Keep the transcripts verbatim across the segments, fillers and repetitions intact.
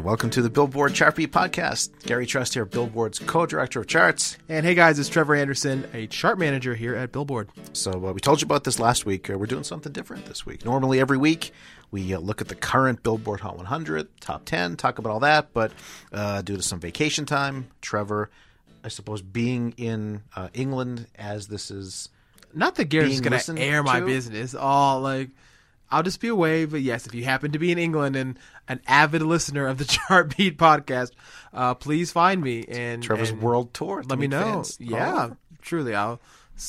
Welcome to the Billboard Chartbeat podcast. Gary Trust here, Billboard's co-director of charts. And hey guys, it's Trevor Anderson, a chart manager here at Billboard. So uh, we told you about this last week. Uh, we're doing something different this week. Normally every week we uh, look at the current Billboard Hot one hundred, Top ten, talk about all that. But uh, due to some vacation time, Trevor, I suppose being in uh, England as this is Not that Gary's going to air my business. All like... I'll just be away, but yes, if you happen to be in England and an avid listener of the Chartbeat podcast, uh, please find me. And Trevor's and world tour. Let me know. Fans. Yeah, oh. truly. I'll.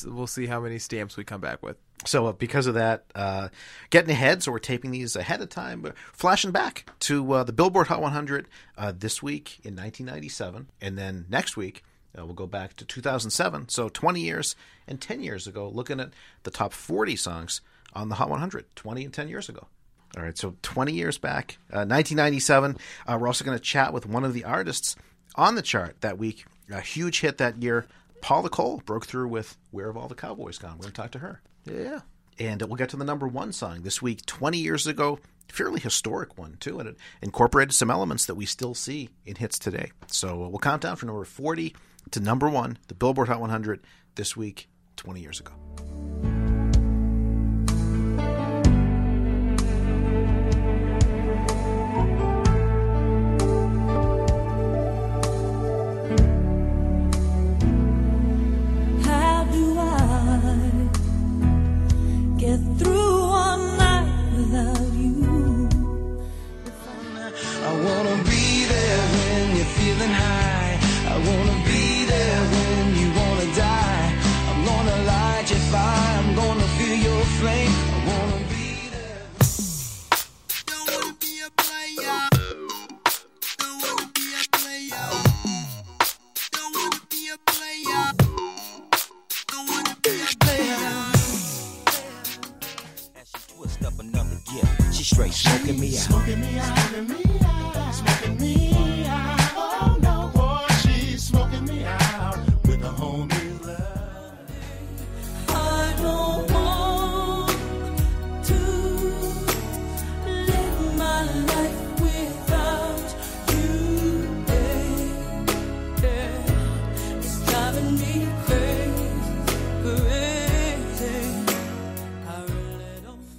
We'll see how many stamps we come back with. So uh, because of that, uh, getting ahead, so we're taping these ahead of time, but flashing back to uh, the Billboard Hot one hundred uh, this week in nineteen ninety-seven, and then next week, Uh, we'll go back to two thousand seven, so twenty years and ten years ago, looking at the top forty songs on the Hot one hundred, twenty and ten years ago. All right, so twenty years back, uh, nineteen ninety-seven. Uh, we're also going to chat with one of the artists on the chart that week. A huge hit that year, Paula Cole broke through with Where Have All the Cowboys Gone? We're going to talk to her. Yeah. And uh, we'll get to the number one song this week, twenty years ago. Fairly historic one, too, and it incorporated some elements that we still see in hits today. So uh, we'll count down from number forty to number one, the Billboard Hot one hundred, this week, twenty years ago.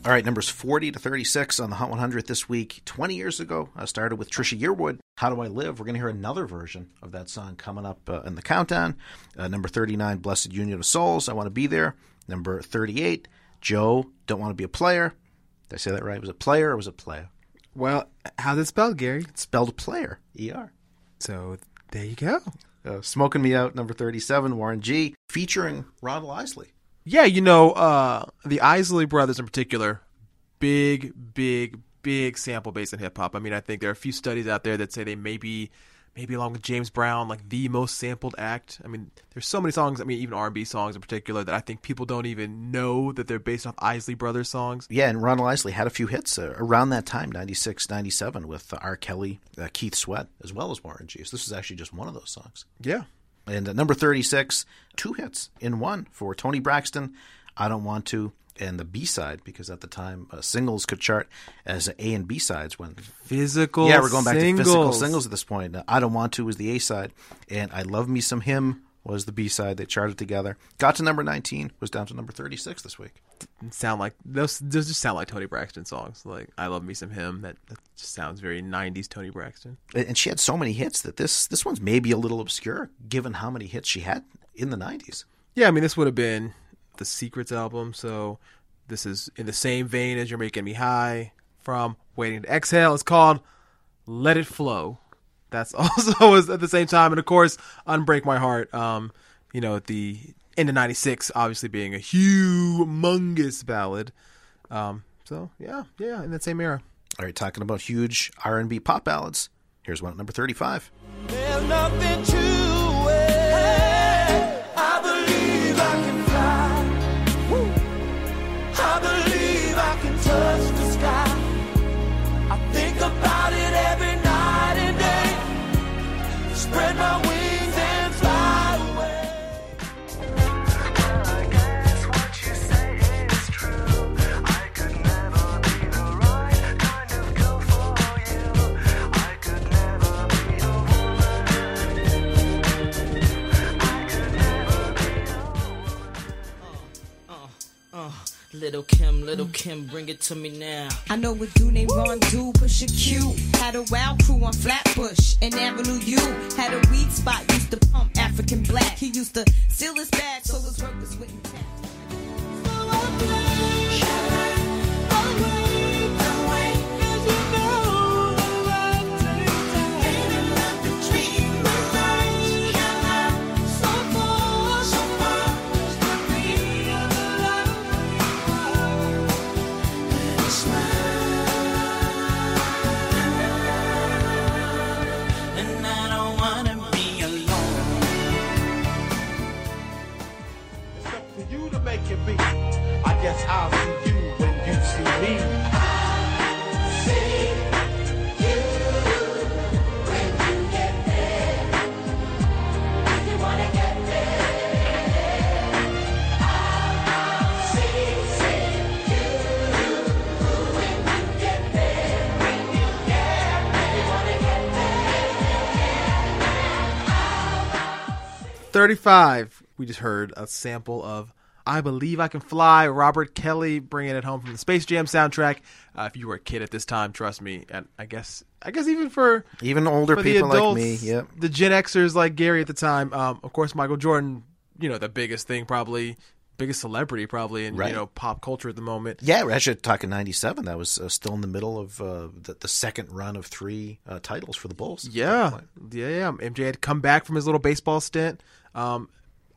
All right, numbers forty to thirty-six on the Hot one hundred this week. twenty years ago, I started with Trisha Yearwood, How Do I Live? We're going to hear another version of that song coming up uh, in the countdown. Uh, number thirty-nine, Blessed Union of Souls, I Want to Be There. Number thirty-eight, Joe, Don't Want to Be a Player. Did I say that right? Was it player or was it player? Well, how's it spelled, Gary? It's spelled player, E R. So there you go. Uh, Smoking Me Out, number thirty-seven, Warren G, featuring Ronald Isley. Yeah, you know, uh, the Isley Brothers in particular, big, big, big sample base in hip-hop. I mean, I think there are a few studies out there that say they may be, maybe along with James Brown, like the most sampled act. I mean, there's so many songs, I mean, even R and B songs in particular, that I think people don't even know that they're based off Isley Brothers songs. Yeah, and Ronald Isley had a few hits uh, around that time, ninety-six, ninety-seven, with uh, R. Kelly, uh, Keith Sweat, as well as Warren G. So this is actually just one of those songs. Yeah. And at number thirty-six, two hits in one for Toni Braxton, I Don't Want To, and the B-side, because at the time uh, singles could chart as A and B-sides. When physical Yeah, we're going back singles. to physical singles at this point. Now, I Don't Want To was the A-side, and I Love Me Some Him was the B-side. They charted together. Got to number nineteen, was down to number thirty-six this week. Sound like those, those just sound like Toni Braxton songs. Like I Love Me Some Him, that, that just sounds very nineties Toni Braxton. And she had so many hits that this this one's maybe a little obscure given how many hits she had in the nineties. Yeah, I mean this would have been the Secrets album, so this is in the same vein as You're Making Me High from Waiting to Exhale. It's called Let It Flow. That's also was at the same time, and of course, Unbreak My Heart. Um, you know, at the end of ninety-six, obviously being a humongous ballad. Um, so yeah, yeah, in that same era. All right, talking about huge R and B pop ballads. Here's one at number thirty-five. There's nothing to it. I believe I can fly. Woo. I believe I can touch the sky. I think about it every night. Spread my wings and fly away. I guess what you say is true. I could never be the right kind of girl for you. I could never be a woman. I could never be a woman. Oh, oh, oh. Little Kim, Little Kim, bring it to me now. I know a dude named Ron Dude, push a Q. Had a wild crew on Flatbush and Avenue U. Had a weed spot, used to pump African black. He used to seal his bag so his workers wouldn't tap. So I play, I play. I guess I'll see you when you see me. I'll see you when you get there. If you wanna get there, I'll see you when you get there. When you get there, if you wanna get there, I'll see you. Thirty-five. We just heard a sample of I Believe I Can Fly, Robert Kelly, bringing it home from the Space Jam soundtrack. Uh, if you were a kid at this time, trust me, and I guess I guess even for even older for people adults, like me, yep. The Gen Xers like Gary at the time, um, of course, Michael Jordan, you know, the biggest thing probably, biggest celebrity probably in right. you know pop culture at the moment. Yeah, we're actually talking ninety-seven. That was uh, still in the middle of uh, the, the second run of three uh, titles for the Bulls. Yeah, yeah, yeah. M J had come back from his little baseball stint. Um,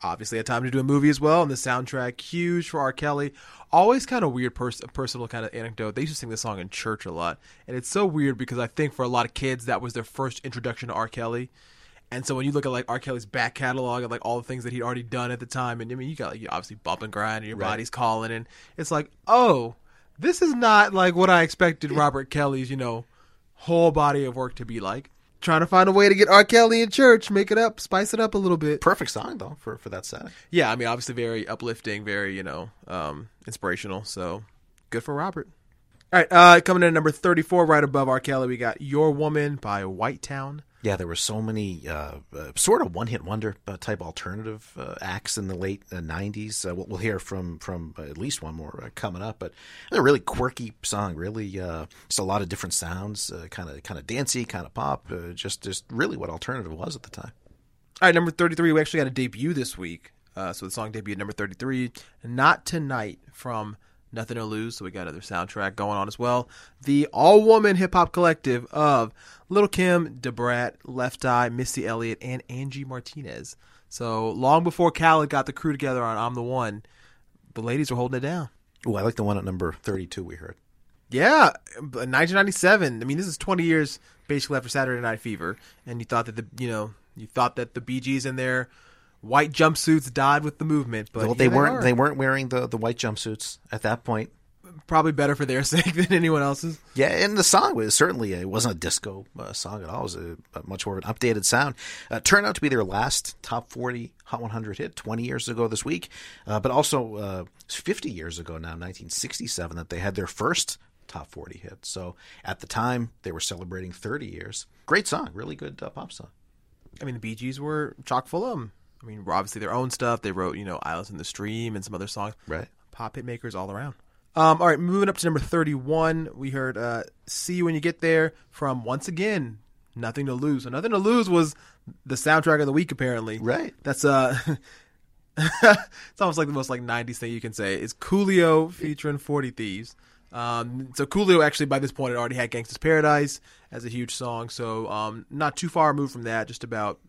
Obviously had time to do a movie as well, and the soundtrack, huge for R. Kelly. Always kind of weird pers- personal kind of anecdote. They used to sing this song in church a lot, and it's so weird because I think for a lot of kids, that was their first introduction to R. Kelly. And so when you look at like R. Kelly's back catalog and like all the things that he'd already done at the time, and I mean, you got like, you obviously Bump and Grind and Your right. Body's Calling, and it's like, oh, this is not like what I expected Robert Kelly's, you know, whole body of work to be like. Trying to find a way to get R. Kelly in church, make it up, spice it up a little bit. Perfect song, though, for, for that setting. Yeah, I mean, obviously very uplifting, very, you know, um, inspirational. So good for Robert. All right, uh, coming in at number thirty-four, right above R. Kelly, we got Your Woman by Whitetown. Yeah, there were so many uh, uh, sort of one-hit wonder uh, type alternative uh, acts in the late uh, nineties. Uh, we'll, we'll hear from from uh, at least one more uh, coming up, but a really quirky song, really uh, just a lot of different sounds, kind of kind of dancey, kind of pop, uh, just, just really what alternative was at the time. All right, number thirty-three, we actually got a debut this week. Uh, so the song debuted at number thirty-three, Not Tonight from Nothing to Lose, so we got another soundtrack going on as well. The all-woman hip-hop collective of Little Kim, DeBrat, Left Eye, Missy Elliott, and Angie Martinez. So long before Khaled got the crew together on I'm the One, the ladies were holding it down. Oh, I like the one at number thirty-two we heard. Yeah, nineteen ninety-seven. I mean, this is twenty years basically after Saturday Night Fever, and you thought that the you know you thought that the Bee Gees in there. White jumpsuits died with the movement, but well, they, they weren't. Are. They weren't wearing the, the white jumpsuits at that point. probably better for their sake than anyone else's. Yeah, and the song was certainly, it wasn't a disco uh, song at all. It was a, a much more of an updated sound. Uh, turned out to be their last top forty Hot one hundred hit twenty years ago this week, uh, but also uh, fifty years ago now, nineteen sixty-seven, that they had their first top forty hit. So at the time, they were celebrating thirty years. Great song, really good uh, pop song. I mean, the Bee Gees were chock full of them. I mean, obviously their own stuff. They wrote, you know, Islands in the Stream and some other songs. Right. Pop hit makers all around. Um, all right, moving up to number thirty-one, we heard uh, See You When You Get There from, once again, Nothing to Lose. So Nothing to Lose was the soundtrack of the week, apparently. Right. That's uh, it's almost like the most like nineties thing you can say. It's Coolio featuring forty Thieves. Um, so Coolio actually by this point had already had Gangsta's Paradise as a huge song. So um, not too far removed from that, just about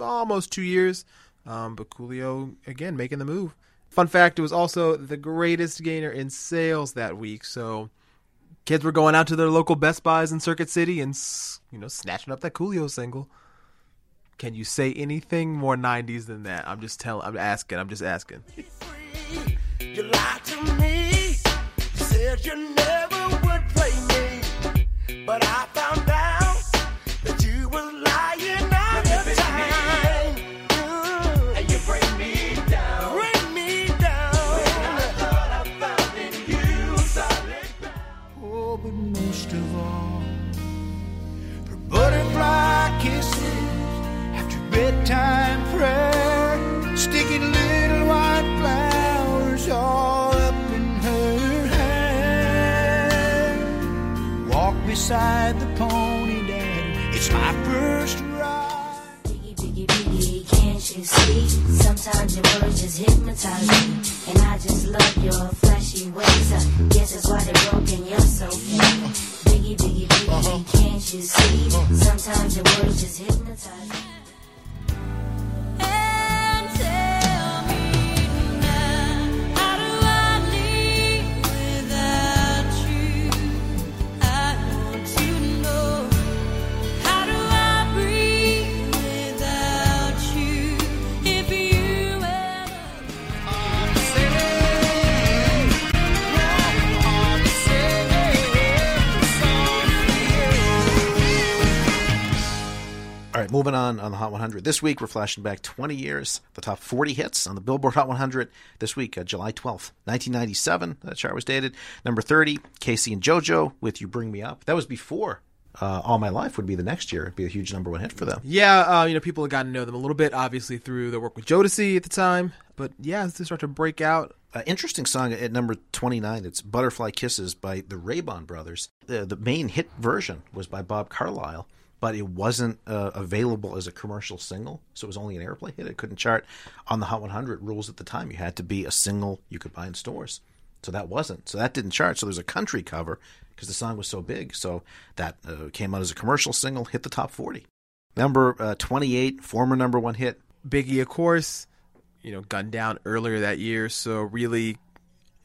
almost two years. Um, but Coolio, again, making the move. Fun fact, it was also the greatest gainer in sales that week. So kids were going out to their local Best Buys in Circuit City and, you know, snatching up that Coolio single. Can you say anything more nineties than that? I'm just telling. I'm asking. I'm just asking. You free, you lied to me. You said you never would play me. But I found out that you were lying out of time. And you bring me down. Bring me down. When I thought I found in you solid ground. Oh, but most of all, for butterfly kisses. Bedtime prayer, sticking little white flowers all up in her hair. Walk beside the pony, Dad. It's my first ride. Biggie, biggie, biggie, can't you see? Sometimes your words just hypnotize me, and I just love your flashy ways. I guess that's why they're broken. You're so mean. Biggie, biggie, biggie, uh-huh. Can't you see? Sometimes your words just hypnotize me. All right, moving on on the Hot one hundred. This week, we're flashing back twenty years, the top forty hits on the Billboard Hot one hundred. This week, uh, July twelfth, nineteen ninety-seven, that chart was dated. Number thirty, Casey and JoJo with You Bring Me Up. That was before uh, All My Life would be the next year. It'd be a huge number one hit for them. Yeah, uh, you know, people have gotten to know them a little bit, obviously, through their work with Jodeci at the time. But yeah, they start to break out. Uh, interesting song at number twenty-nine. It's Butterfly Kisses by the Raybon Brothers. The, the main hit version was by Bob Carlile, but it wasn't uh, available as a commercial single, so it was only an airplay hit. It couldn't chart on the Hot one hundred rules at the time. You had to be a single you could buy in stores, so that wasn't. So that didn't chart, so there's a country cover because the song was so big. So that uh, came out as a commercial single, hit the top forty. Number uh, twenty-eight, former number one hit. Biggie, of course, you know, gunned down earlier that year, so really,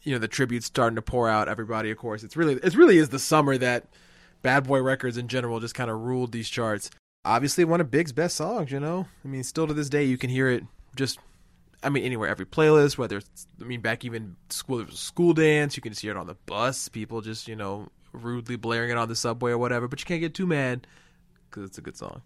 you know, the tribute's starting to pour out everybody, of course. It's really, it really is the summer that Bad Boy Records in general just kind of ruled these charts. Obviously one of Big's best songs, you know? I mean, still to this day, you can hear it just, I mean, anywhere, every playlist, whether it's, I mean, back even school school dance, you can just hear it on the bus, people just, you know, rudely blaring it on the subway or whatever, but you can't get too mad because it's a good song.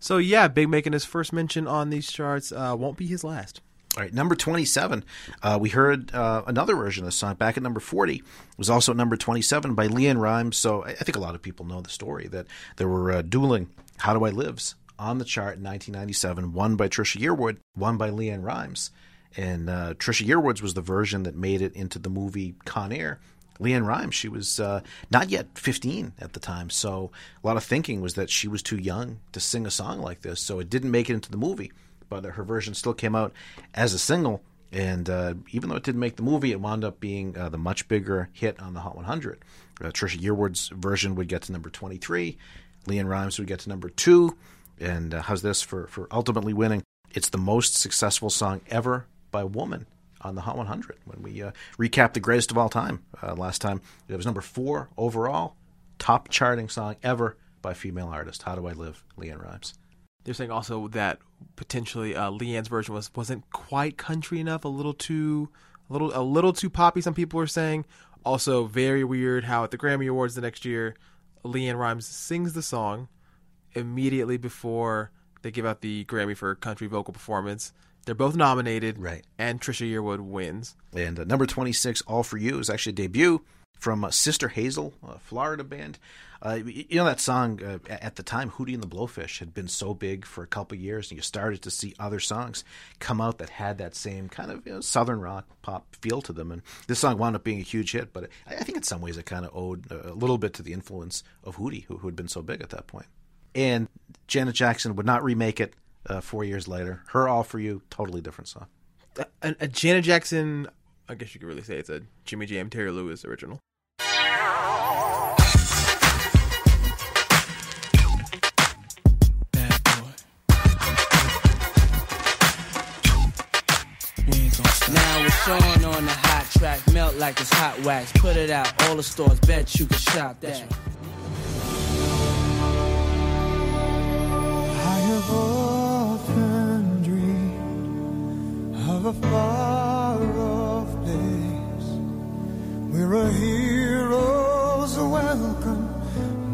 So yeah, Big making his first mention on these charts, uh, won't be his last. All right, number twenty-seven, uh, we heard uh, another version of this song back at number forty. It was also at number twenty-seven by LeAnn Rimes. So I, I think a lot of people know the story that there were uh, dueling How Do I Lives on the chart in nineteen ninety-seven, one by Trisha Yearwood, one by LeAnn Rimes. And uh, Trisha Yearwood's was the version that made it into the movie Con Air. LeAnn Rimes, she was uh, not yet fifteen at the time, so a lot of thinking was that she was too young to sing a song like this, so it didn't make it into the movie. But her version still came out as a single, and uh, even though it didn't make the movie, it wound up being uh, the much bigger hit on the Hot one hundred. Uh, Trisha Yearwood's version would get to number twenty-three, LeAnn Rimes would get to number two, and uh, how's this for, for ultimately winning? It's the most successful song ever by a woman on the Hot one hundred. When we uh, recap the greatest of all time uh, last time, it was number four overall, top charting song ever by a female artist. How Do I Live, LeAnn Rimes. They're saying also that potentially uh, LeAnn's version was wasn't quite country enough, a little too, a little, a little too poppy. Some people were saying, Also, very weird how at the Grammy Awards the next year, LeAnn Rimes sings the song immediately before they give out the Grammy for Country Vocal Performance. They're both nominated, right? And Trisha Yearwood wins. And uh, number twenty-six, "All for You," is actually a debut from uh, Sister Hazel, a Florida band. Uh, you know that song uh, at the time, Hootie and the Blowfish, had been so big for a couple of years, and you started to see other songs come out that had that same kind of, you know, southern rock pop feel to them. And this song wound up being a huge hit, but I think in some ways it kind of owed a little bit to the influence of Hootie, who, who had been so big at that point. And Janet Jackson would not remake it. Uh, four years later, her "All for You," totally different song. A, a, a Janet Jackson, I guess you could really say it's a Jimmy Jam, Terry Lewis original. Now it's on on the hot track, melt like it's hot wax. Put it out, all the stores, bet you can shop that. A far-off place where a hero's welcome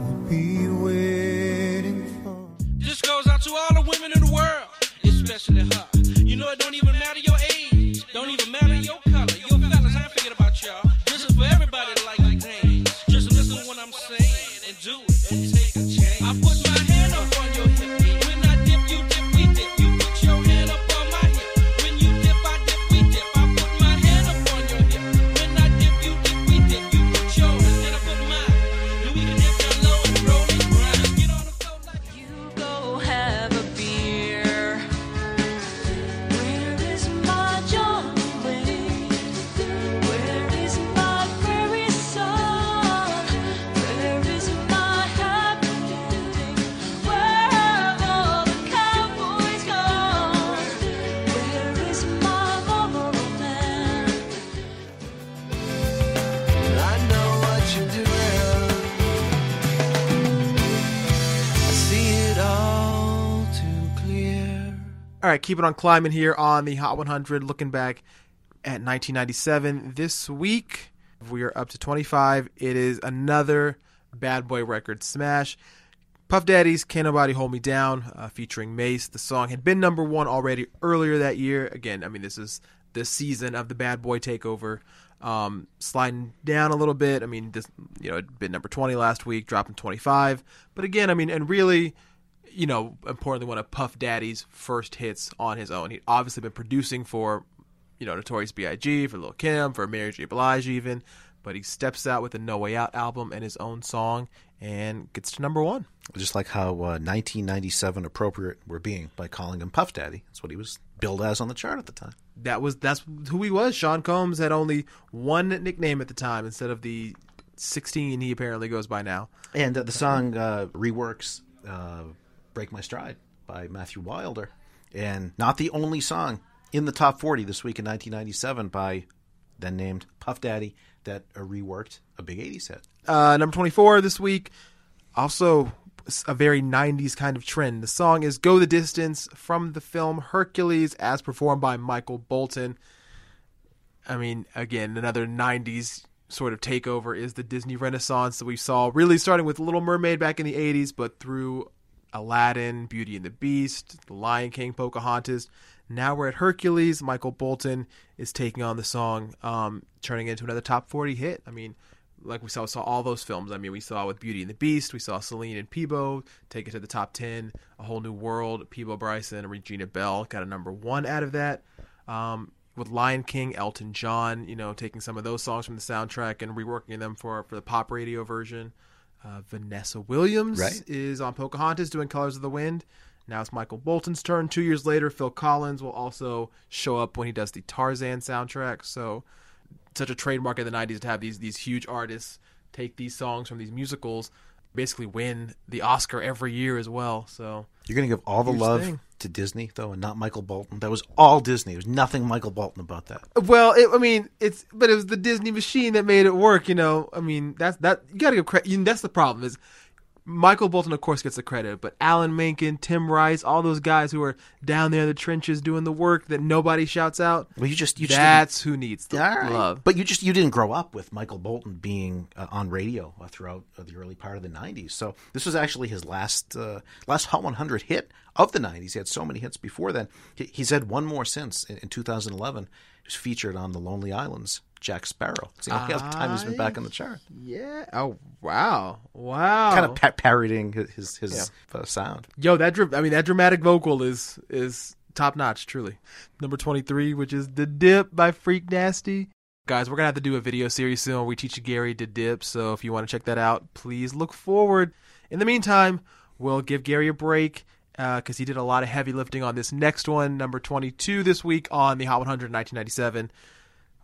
would be waiting for. This goes out to all the women in the world, especially her. You know it don't even matter your age, don't even matter your color. Your fellas, I ain't forget about y'all. This is for everybody to like like things. Just listen to what I'm saying and do it and take a chance. I put my hand up on your hip. All right, keep it on climbing here on the Hot one hundred, looking back at nineteen ninety-seven. This week, we are up to twenty-five. It is another Bad Boy record smash. Puff Daddy's "Can't Nobody Hold Me Down," uh, featuring Mace. The song had been number one already earlier that year. Again, I mean, this is the season of the Bad Boy takeover. Um, sliding down a little bit. I mean, this, you know, it'd been number twenty last week, dropping twenty-five. But again, I mean, and really... you know, importantly, one of Puff Daddy's first hits on his own. He'd obviously been producing for, you know, Notorious B I G, for Little Kim, for Mary J. Blige even, but he steps out with the No Way Out album and his own song and gets to number one. Just like how uh, nineteen ninety-seven appropriate we're being by calling him Puff Daddy. That's what he was billed as on the chart at the time. That was, that's who he was. Sean Combs had only one nickname at the time instead of the sixteen he apparently goes by now. And uh, the song uh, reworks... Uh, Break My Stride by Matthew Wilder, and not the only song in the top forty this week in nineteen ninety-seven by then named Puff Daddy that reworked a big eighties hit. Uh, number twenty-four this week, also a very nineties kind of trend. The song is "Go the Distance" from the film Hercules as performed by Michael Bolton. I mean, again, another nineties sort of takeover is the Disney Renaissance that we saw, really starting with Little Mermaid back in the eighties, but through Aladdin, Beauty and the Beast, The Lion King, Pocahontas. Now we're at Hercules. Michael Bolton is taking on the song, um, turning it into another top forty hit. I mean, like we saw, we saw all those films. I mean, we saw with Beauty and the Beast, we saw Celine and Peebo take it to the top ten, A Whole New World, Peebo Bryson, Regina Bell got a number one out of that. Um, with Lion King, Elton John, you know, taking some of those songs from the soundtrack and reworking them for, for the pop radio version. Uh, Vanessa Williams right. is on Pocahontas doing Colors of the Wind. Now it's Michael Bolton's turn. Two years later, Phil Collins will also show up when he does the Tarzan soundtrack. So such a trademark in the nineties to have these these huge artists take these songs from these musicals, basically win the Oscar every year as well. So you're going to give all the love thing. to Disney, though, and not Michael Bolton. That was all Disney. There was nothing Michael Bolton about that. Well, it, I mean, it's but it was the Disney machine that made it work. You know, I mean, that's that you got to give credit. That's the problem is Michael Bolton, of course, gets the credit, but Alan Menken, Tim Rice, all those guys who are down there in the trenches doing the work that nobody shouts out. Well, you just, you just that's who needs the right. love. But you just you didn't grow up with Michael Bolton being uh, on radio uh, throughout uh, the early part of the nineties. So this was actually his last uh, last Hot one hundred hit of the nineties. He had so many hits before then. He, he's had one more since in, in two thousand eleven. He was featured on The Lonely Island's Jack Sparrow. It's the only other time he's been back on the chart. Yeah. Oh, wow. Wow. Kind of pa- parodying his his, his yeah. uh, sound. Yo, that dr- I mean that dramatic vocal is is top notch, truly. Number twenty-three, which is "The Dip" by Freak Nasty. Guys, we're gonna have to do a video series soon where we teach Gary to dip. So if you want to check that out, please look forward. In the meantime, we'll give Gary a break because uh, he did a lot of heavy lifting on this next one, number twenty-two this week on the Hot one hundred in nineteen ninety-seven.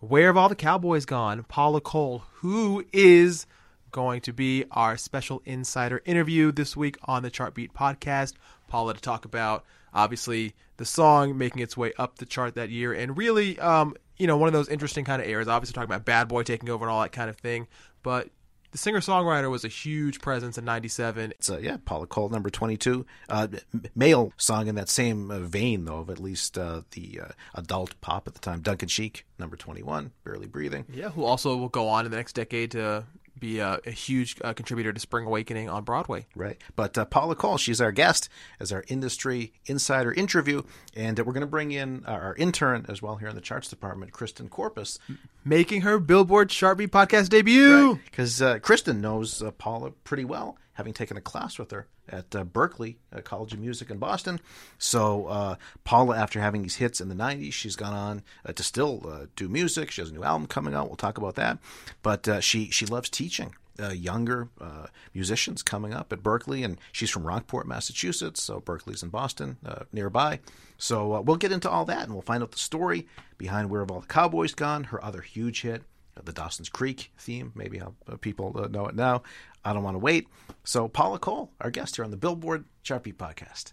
Where Have All the Cowboys Gone? Paula Cole, who is going to be our special insider interview this week on the Chartbeat podcast. Paula to talk about, obviously, the song making its way up the chart that year. And really, um, you know, one of those interesting kind of eras. Obviously talking about Bad Boy taking over and all that kind of thing. But the singer-songwriter was a huge presence in ninety-seven. So, yeah, Paula Cole, number twenty-two. Uh, male song in that same vein, though, of at least uh, the uh, adult pop at the time. Duncan Sheik, number twenty-one, Barely Breathing. Yeah, who also will go on in the next decade to be a, a huge uh, contributor to Spring Awakening on Broadway. Right. But uh, Paula Cole, she's our guest as our industry insider interview. And we're going to bring in our, our intern as well here in the charts department, Kristen Corpus. Making her Billboard Chartbeat podcast debut. Because right. uh, Kristen knows uh, Paula pretty well, having taken a class with her at uh, Berklee uh, College of Music in Boston. So uh, Paula, after having these hits in the nineties, she's gone on uh, to still uh, do music. She has a new album coming out. We'll talk about that. But uh, she, she loves teaching uh, younger uh, musicians coming up at Berklee. And she's from Rockport, Massachusetts. So Berklee's in Boston, uh, nearby. So uh, we'll get into all that and we'll find out the story behind Where Have All the Cowboys Gone, her other huge hit, the Dawson's Creek theme, maybe how people uh, know it now. I Don't Want to Wait. So Paula Cole, our guest here on the Billboard Chartbeat podcast.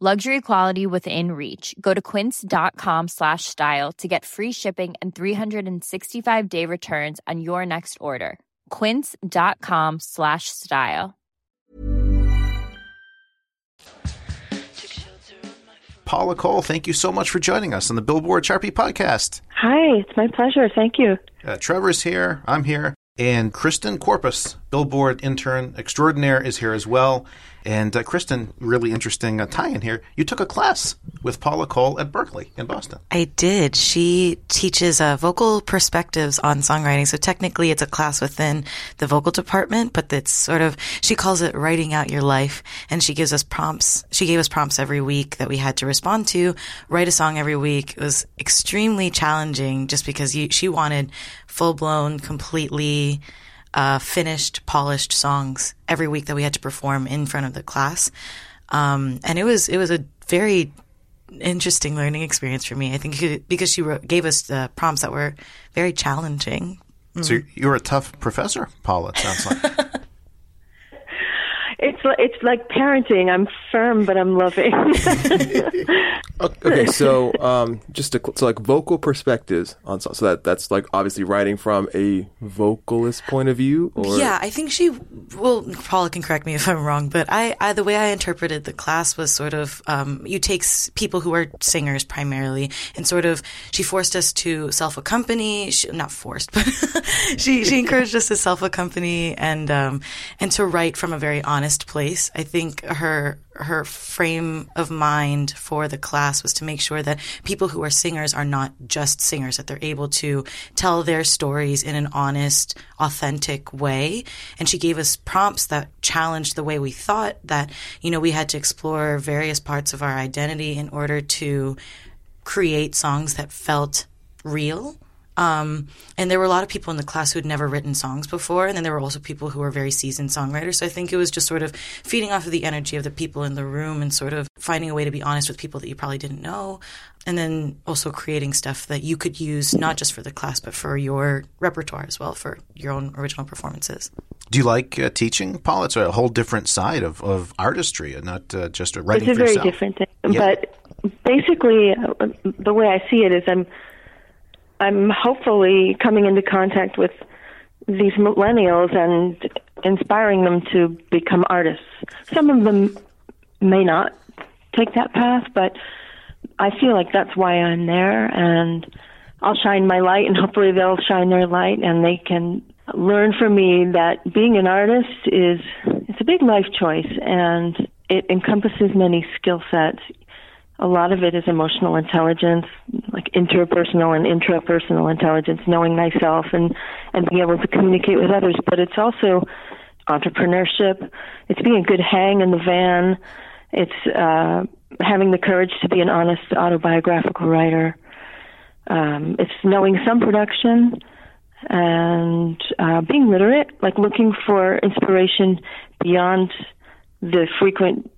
Luxury quality within reach. Go to quince.com slash style to get free shipping and three hundred sixty-five day returns on your next order. Quince.com slash style. Paula Cole, thank you so much for joining us on the Billboard Chartbeat podcast. Hi, it's my pleasure. Thank you. Uh, Trevor's here. I'm here. And Kristen Corpus, Billboard intern extraordinaire, is here as well. And uh, Kristen, really interesting uh, tie-in here. You took a class with Paula Cole at Berklee in Boston. I did. She teaches uh, vocal perspectives on songwriting. So technically it's a class within the vocal department, but it's sort of, she calls it writing out your life. And she gives us prompts. She gave us prompts every week that we had to respond to, write a song every week. It was extremely challenging just because you, she wanted full-blown, completely Uh, finished, polished songs every week that we had to perform in front of the class. Um, and it was it was a very interesting learning experience for me, I think, because she wrote, gave us the prompts that were very challenging. Mm. So you're a tough professor, Paula, it sounds like. It's like, it's like parenting. I'm firm, but I'm loving. Okay, so um, just to, so like vocal perspectives on songs. So that that's like obviously writing from a vocalist point of view. Or? Yeah, I think she. Well, Paula can correct me if I'm wrong, but I, I the way I interpreted the class was sort of um, you take s- people who are singers primarily, and sort of she forced us to self-accompany. She, not forced, but she she encouraged us to self-accompany and um, and to write from a very honest place. I think her her frame of mind for the class was to make sure that people who are singers are not just singers, that they're able to tell their stories in an honest, authentic way. And she gave us prompts that challenged the way we thought, that, you know, we had to explore various parts of our identity in order to create songs that felt real. Um, and there were a lot of people in the class who had never written songs before, and then there were also people who were very seasoned songwriters. So I think it was just sort of feeding off of the energy of the people in the room and sort of finding a way to be honest with people that you probably didn't know, and then also creating stuff that you could use not just for the class but for your repertoire as well, for your own original performances. Do you like uh, teaching, Paula? It's a whole different side of, of artistry and not uh, just writing for yourself. It's a very different thing. Yeah. But basically the way I see it is I'm I'm hopefully coming into contact with these millennials and inspiring them to become artists. Some of them may not take that path, but I feel like that's why I'm there, and I'll shine my light, and hopefully they'll shine their light, and they can learn from me that being an artist is it's a big life choice, and it encompasses many skill sets. A lot of it is emotional intelligence, like interpersonal and intrapersonal intelligence, knowing thyself and, and being able to communicate with others. But it's also entrepreneurship. It's being a good hang in the van. It's uh, having the courage to be an honest autobiographical writer. Um, it's knowing some production and uh, being literate, like looking for inspiration beyond the frequent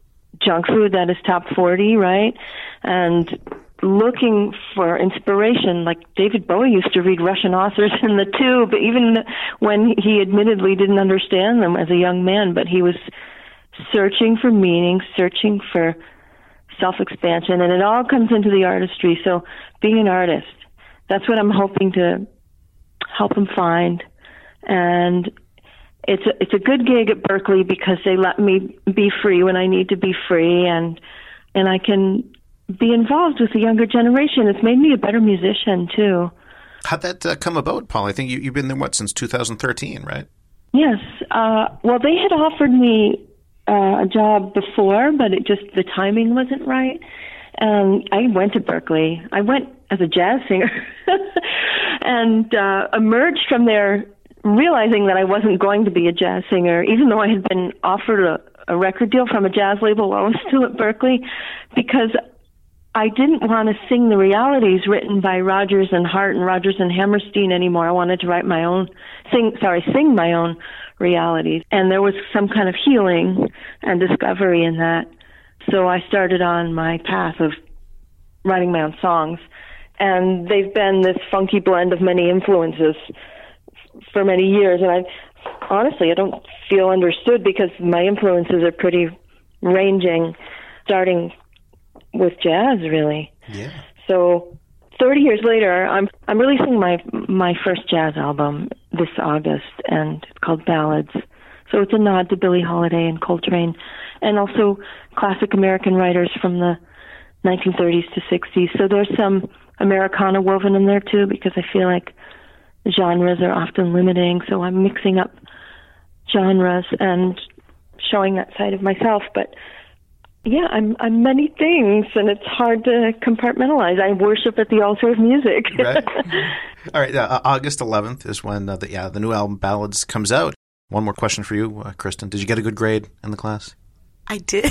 junk food that is top forty, right? And looking for inspiration, like David Bowie used to read Russian authors in the tube, even when he admittedly didn't understand them as a young man, but he was searching for meaning, searching for self-expansion, and it all comes into the artistry. So being an artist, that's what I'm hoping to help them find. And It's a, it's a good gig at Berkeley because they let me be free when I need to be free, and and I can be involved with the younger generation. It's made me a better musician, too. How'd that uh, come about, Paul? I think you, you've been there, what, since two thousand thirteen, right? Yes. Uh, well, they had offered me uh, a job before, but it just the timing wasn't right. Um, I went to Berkeley. I went as a jazz singer and uh, emerged from there realizing that I wasn't going to be a jazz singer, even though I had been offered a, a record deal from a jazz label while I was still at Berkeley, because I didn't want to sing the realities written by Rodgers and Hart and Rodgers and Hammerstein anymore. I wanted to write my own, sing, sorry, sing my own realities. And there was some kind of healing and discovery in that. So I started on my path of writing my own songs. And they've been this funky blend of many influences for many years, and I honestly I don't feel understood because my influences are pretty ranging, starting with jazz, really. Yeah. So thirty years later, I'm I'm releasing my my first jazz album this August, and it's called Ballads. So it's a nod to Billie Holiday and Coltrane, and also classic American writers from the nineteen thirties to sixties. So there's some Americana woven in there too, because I feel like genres are often limiting, so I'm mixing up genres and showing that side of myself. But yeah, I'm I'm many things, and it's hard to compartmentalize. I worship at the altar of music. Right. All right, uh, August eleventh is when uh, the yeah, the new album Ballads comes out. One more question for you, uh, Kristen. Did you get a good grade in the class? I did.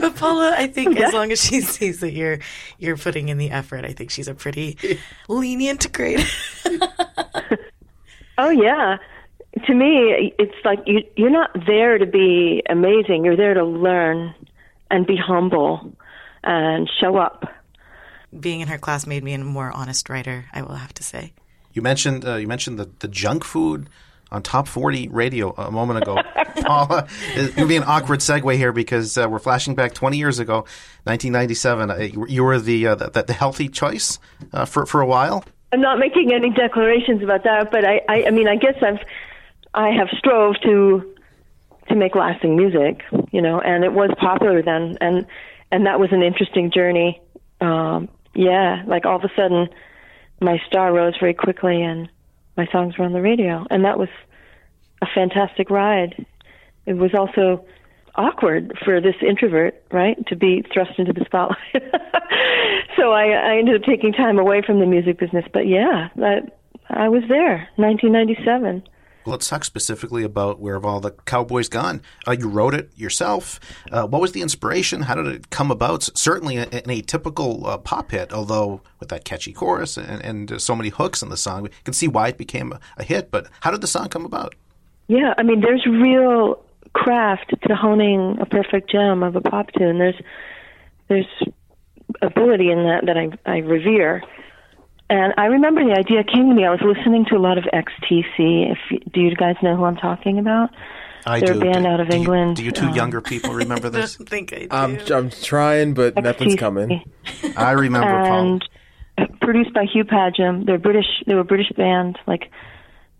But Paula, I think as long as she sees that you're you're putting in the effort, I think she's a pretty lenient grader. Oh, yeah. To me, it's like you, you're not there to be amazing. You're there to learn and be humble and show up. Being in her class made me a more honest writer, I will have to say. You mentioned uh, you mentioned the, the junk food on Top forty Radio a moment ago. Paula, it would be an awkward segue here because uh, we're flashing back twenty years ago, nineteen ninety-seven. Uh, you were the, uh, the the healthy choice uh, for for a while. I'm not making any declarations about that, but I, I, I mean, I guess I've I have strove to to make lasting music, you know, and it was popular then, and and that was an interesting journey. Um, yeah, like all of a sudden, my star rose very quickly, and my songs were on the radio, and that was a fantastic ride. It was also awkward for this introvert, right, to be thrust into the spotlight. So I, I ended up taking time away from the music business. But yeah, that, I was there, nineteen ninety-seven. Well, let's talk specifically about Where Have All the Cowboys Gone? Uh, you wrote it yourself. Uh, what was the inspiration? How did it come about? Certainly an atypical uh, pop hit, although with that catchy chorus and, and uh, so many hooks in the song, we can see why it became a, a hit. But how did the song come about? Yeah, I mean, there's real craft to honing a perfect gem of a pop tune. There's there's ability in that that I, I revere. And I remember the idea came to me. I was listening to a lot of X T C. If you, do you guys know who I'm talking about? I They're do. They're a band do, out of do England. You, do you two um, younger people remember this? I don't think I do. I'm, I'm trying, but X T C. Nothing's coming. I remember, and Paul. Produced by Hugh Padgham. They're British. They were a British band, like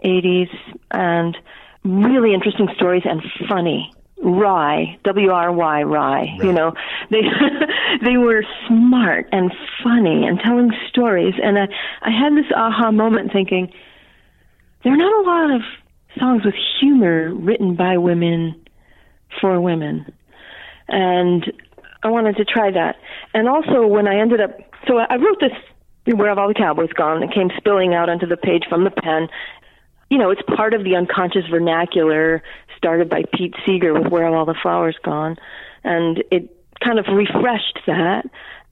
eighties, and really interesting stories and funny. Wry, W R Y, wry. Right. You know, they they were smart and funny and telling stories. And I, I had this aha moment thinking, there are not a lot of songs with humor written by women for women. And I wanted to try that. And also when I ended up, so I wrote this, Where Have All the Cowboys Gone? It came spilling out onto the page from the pen. You know, it's part of the unconscious vernacular started by Pete Seeger with Where Have All the Flowers Gone? And it kind of refreshed that.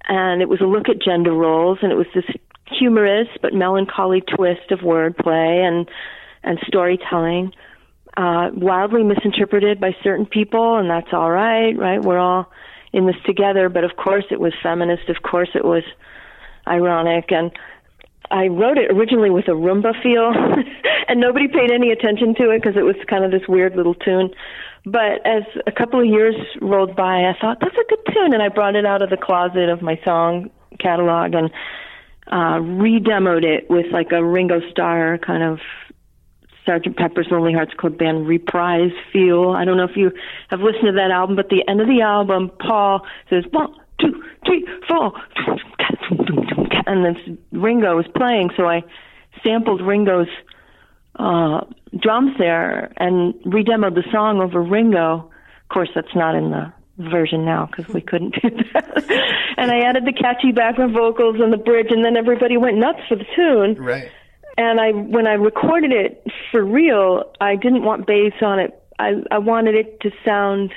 And it was a look at gender roles, and it was this humorous but melancholy twist of wordplay and, and storytelling, uh, wildly misinterpreted by certain people, and that's all right, right? We're all in this together. But of course it was feminist. Of course it was ironic. And I wrote it originally with a Roomba feel, and nobody paid any attention to it because it was kind of this weird little tune. But as a couple of years rolled by, I thought, that's a good tune, and I brought it out of the closet of my song catalog and uh, re-demoed it with like a Ringo Starr kind of Sergeant Pepper's Lonely Hearts Club Band reprise feel. I don't know if you have listened to that album, but the end of the album, Paul says, one, two, three, four, and then Ringo was playing, so I sampled Ringo's uh, drums there and redemoed the song over Ringo. Of course, that's not in the version now because we couldn't do that. And I added the catchy background vocals and the bridge, and then everybody went nuts for the tune. Right. And I, when I recorded it for real, I didn't want bass on it. I, I wanted it to sound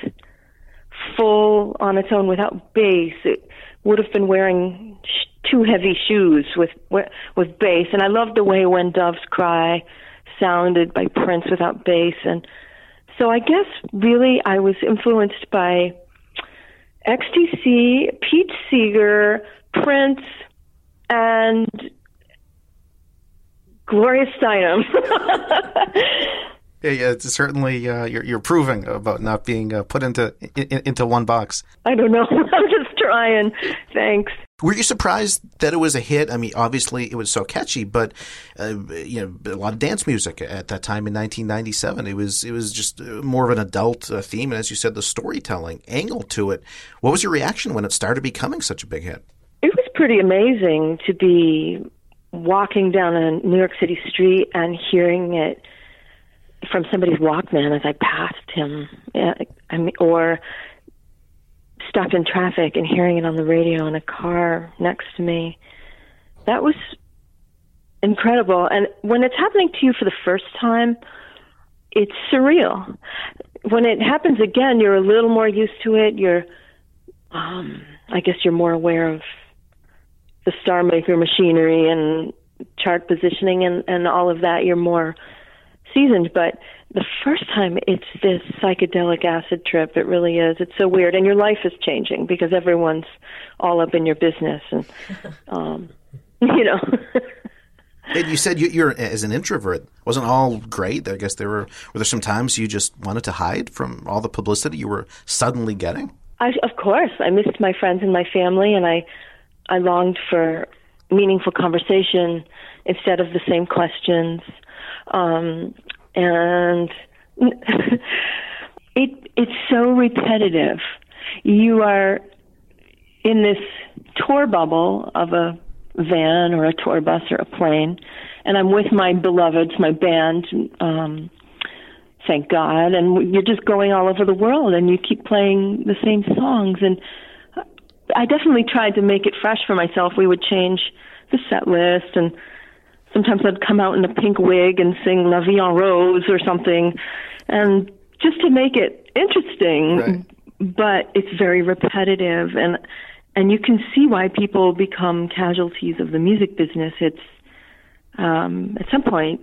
full on its own without bass. It would have been wearing sh- too heavy shoes with with bass. And I loved the way When Doves Cry sounded by Prince without bass. And so I guess really I was influenced by X T C, Pete Seeger, Prince, and Gloria Steinem. Yeah, yeah, it's certainly uh, you're, you're proving about not being uh, put into in, into one box. I don't know. I'm just trying. Thanks. Were you surprised that it was a hit? I mean, obviously it was so catchy, but uh, you know, a lot of dance music at that time in nineteen ninety-seven. It was it was just more of an adult uh, theme, and as you said, the storytelling angle to it. What was your reaction when it started becoming such a big hit? It was pretty amazing to be walking down a New York City street and hearing it from somebody's Walkman as I passed him, or stopped in traffic and hearing it on the radio in a car next to me. That was incredible. And when it's happening to you for the first time, it's surreal. When it happens again, you're a little more used to it. You're, um, I guess you're more aware of the star maker machinery and chart positioning and, and all of that. You're more seasoned, but the first time it's this psychedelic acid trip. It really is. It's so weird, and your life is changing because everyone's all up in your business, and um, you know. And you said you, you're as an introvert, wasn't all great. I guess there were were there some times you just wanted to hide from all the publicity you were suddenly getting? I, of course, I missed my friends and my family, and I I longed for meaningful conversation instead of the same questions. Um, and it it's so repetitive. You are in this tour bubble of a van or a tour bus or a plane, and I'm with my beloveds, my band, um, thank God, and you're just going all over the world, and you keep playing the same songs. And I definitely tried to make it fresh for myself. We would change the set list, and sometimes I'd come out in a pink wig and sing La Vie en Rose or something, and just to make it interesting. Right. But it's very repetitive, and and you can see why people become casualties of the music business. It's um, at some point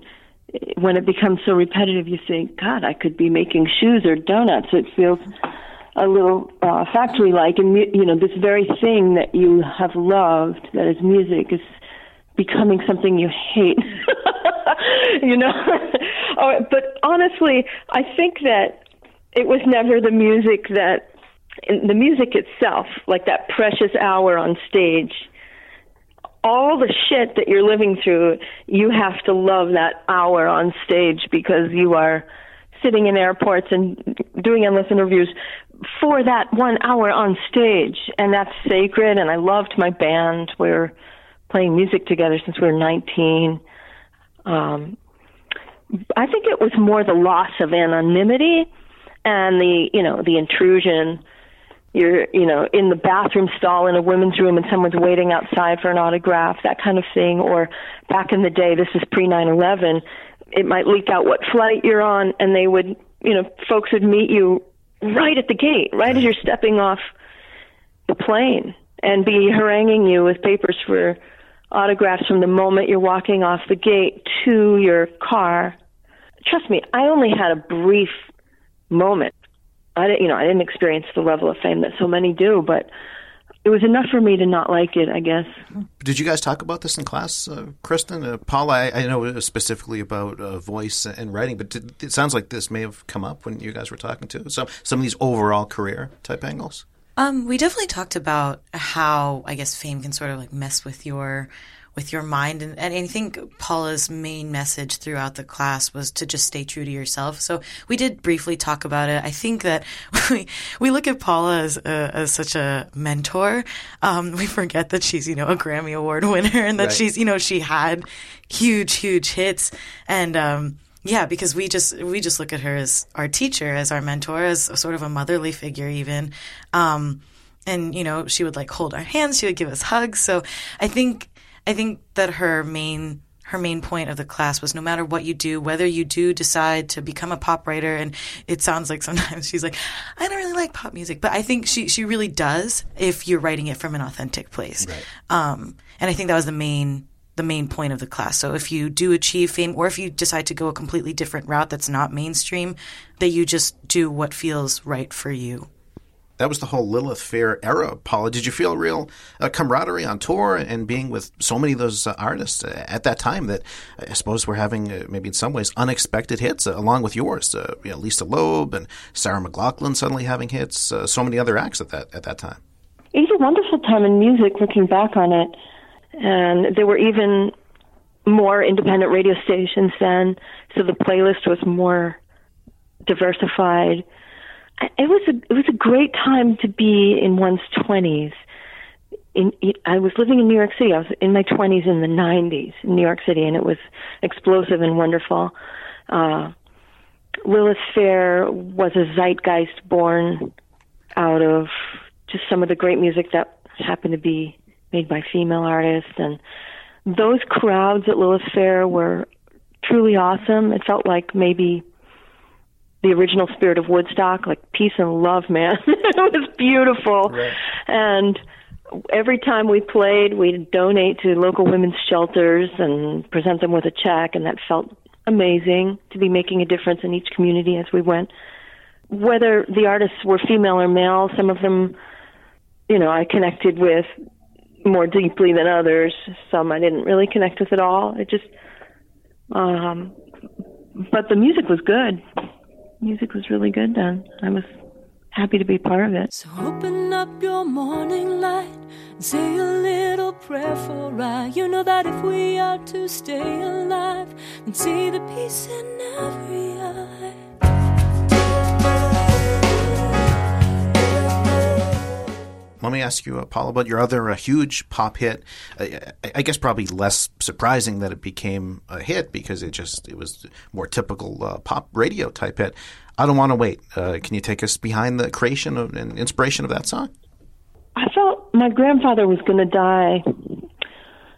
when it becomes so repetitive, you think, God, I could be making shoes or donuts. It feels a little uh, factory-like, and you know, this very thing that you have loved, that is music, is becoming something you hate. You know, oh, but honestly, I think that it was never the music that, the music itself, like that precious hour on stage, all the shit that you're living through, you have to love that hour on stage because you are sitting in airports and doing endless interviews for that one hour on stage. And that's sacred. And I loved my band. We were playing music together since we were nineteen. Um, I think it was more the loss of anonymity and the, you know, the intrusion. You're, you know, in the bathroom stall in a women's room and someone's waiting outside for an autograph, that kind of thing. Or back in the day, this is pre nine eleven, it might leak out what flight you're on, and they would, you know, folks would meet you right at the gate, right as you're stepping off the plane, and be haranguing you with papers for autographs from the moment you're walking off the gate to your car. Trust me, I only had a brief moment. I didn't, you know, I didn't experience the level of fame that so many do, but it was enough for me to not like it, I guess. Did you guys talk about this in class, uh, Kristen? Uh, Paula, I, I know it was specifically about uh, voice and writing, but did, it sounds like this may have come up when you guys were talking to some some of these overall career type angles. Um, we definitely talked about how, I guess, fame can sort of like mess with your with your mind. And, and I think Paula's main message throughout the class was to just stay true to yourself. So we did briefly talk about it. I think that we, we look at Paula as, a, as such a mentor. Um, we forget that she's, you know, a Grammy Award winner and that right. she's, you know, she had huge, huge hits. And, um, yeah, because we just, we just look at her as our teacher, as our mentor, as sort of a motherly figure even. Um, and, you know, she would like hold our hands. She would give us hugs. So I think, I think that her main her main point of the class was no matter what you do, whether you do decide to become a pop writer, and it sounds like sometimes she's like, I don't really like pop music, but I think she, she really does if you're writing it from an authentic place. Right. Um, and I think that was the main the main point of the class. So if you do achieve fame or if you decide to go a completely different route that's not mainstream, that you just do what feels right for you. That was the whole Lilith Fair era, Paula. Did you feel real uh, camaraderie on tour and being with so many of those uh, artists uh, at that time that I suppose were having uh, maybe in some ways unexpected hits uh, along with yours? Uh, you know, Lisa Loeb and Sarah McLachlan suddenly having hits, uh, so many other acts at that at that time. It was a wonderful time in music looking back on it. And there were even more independent radio stations then, so the playlist was more diversified. It was a it was a great time to be in one's twenties. In, I was living in New York City. I was in my twenties in the nineties in New York City, and it was explosive and wonderful. Uh, Lilith Fair was a zeitgeist born out of just some of the great music that happened to be made by female artists, and those crowds at Lilith Fair were truly awesome. It felt like maybe the original spirit of Woodstock, like peace and love, man. It was beautiful. Right. And every time we played, we'd donate to local women's shelters and present them with a check, and that felt amazing to be making a difference in each community as we went. Whether the artists were female or male, some of them, you know, I connected with more deeply than others. Some I didn't really connect with at all. It just, um, but the music was good. Music was really good then. I was happy to be part of it. So open up your morning light and say a little prayer for I. You know that if we are to stay alive and see the peace in every eye. Let me ask you, uh, Paula, about your other uh, huge pop hit. I, I, I guess probably less surprising that it became a hit because it just it was more typical uh, pop radio type hit. I Don't Want to Wait. Uh, can you take us behind the creation of, and inspiration of that song? I felt my grandfather was going to die,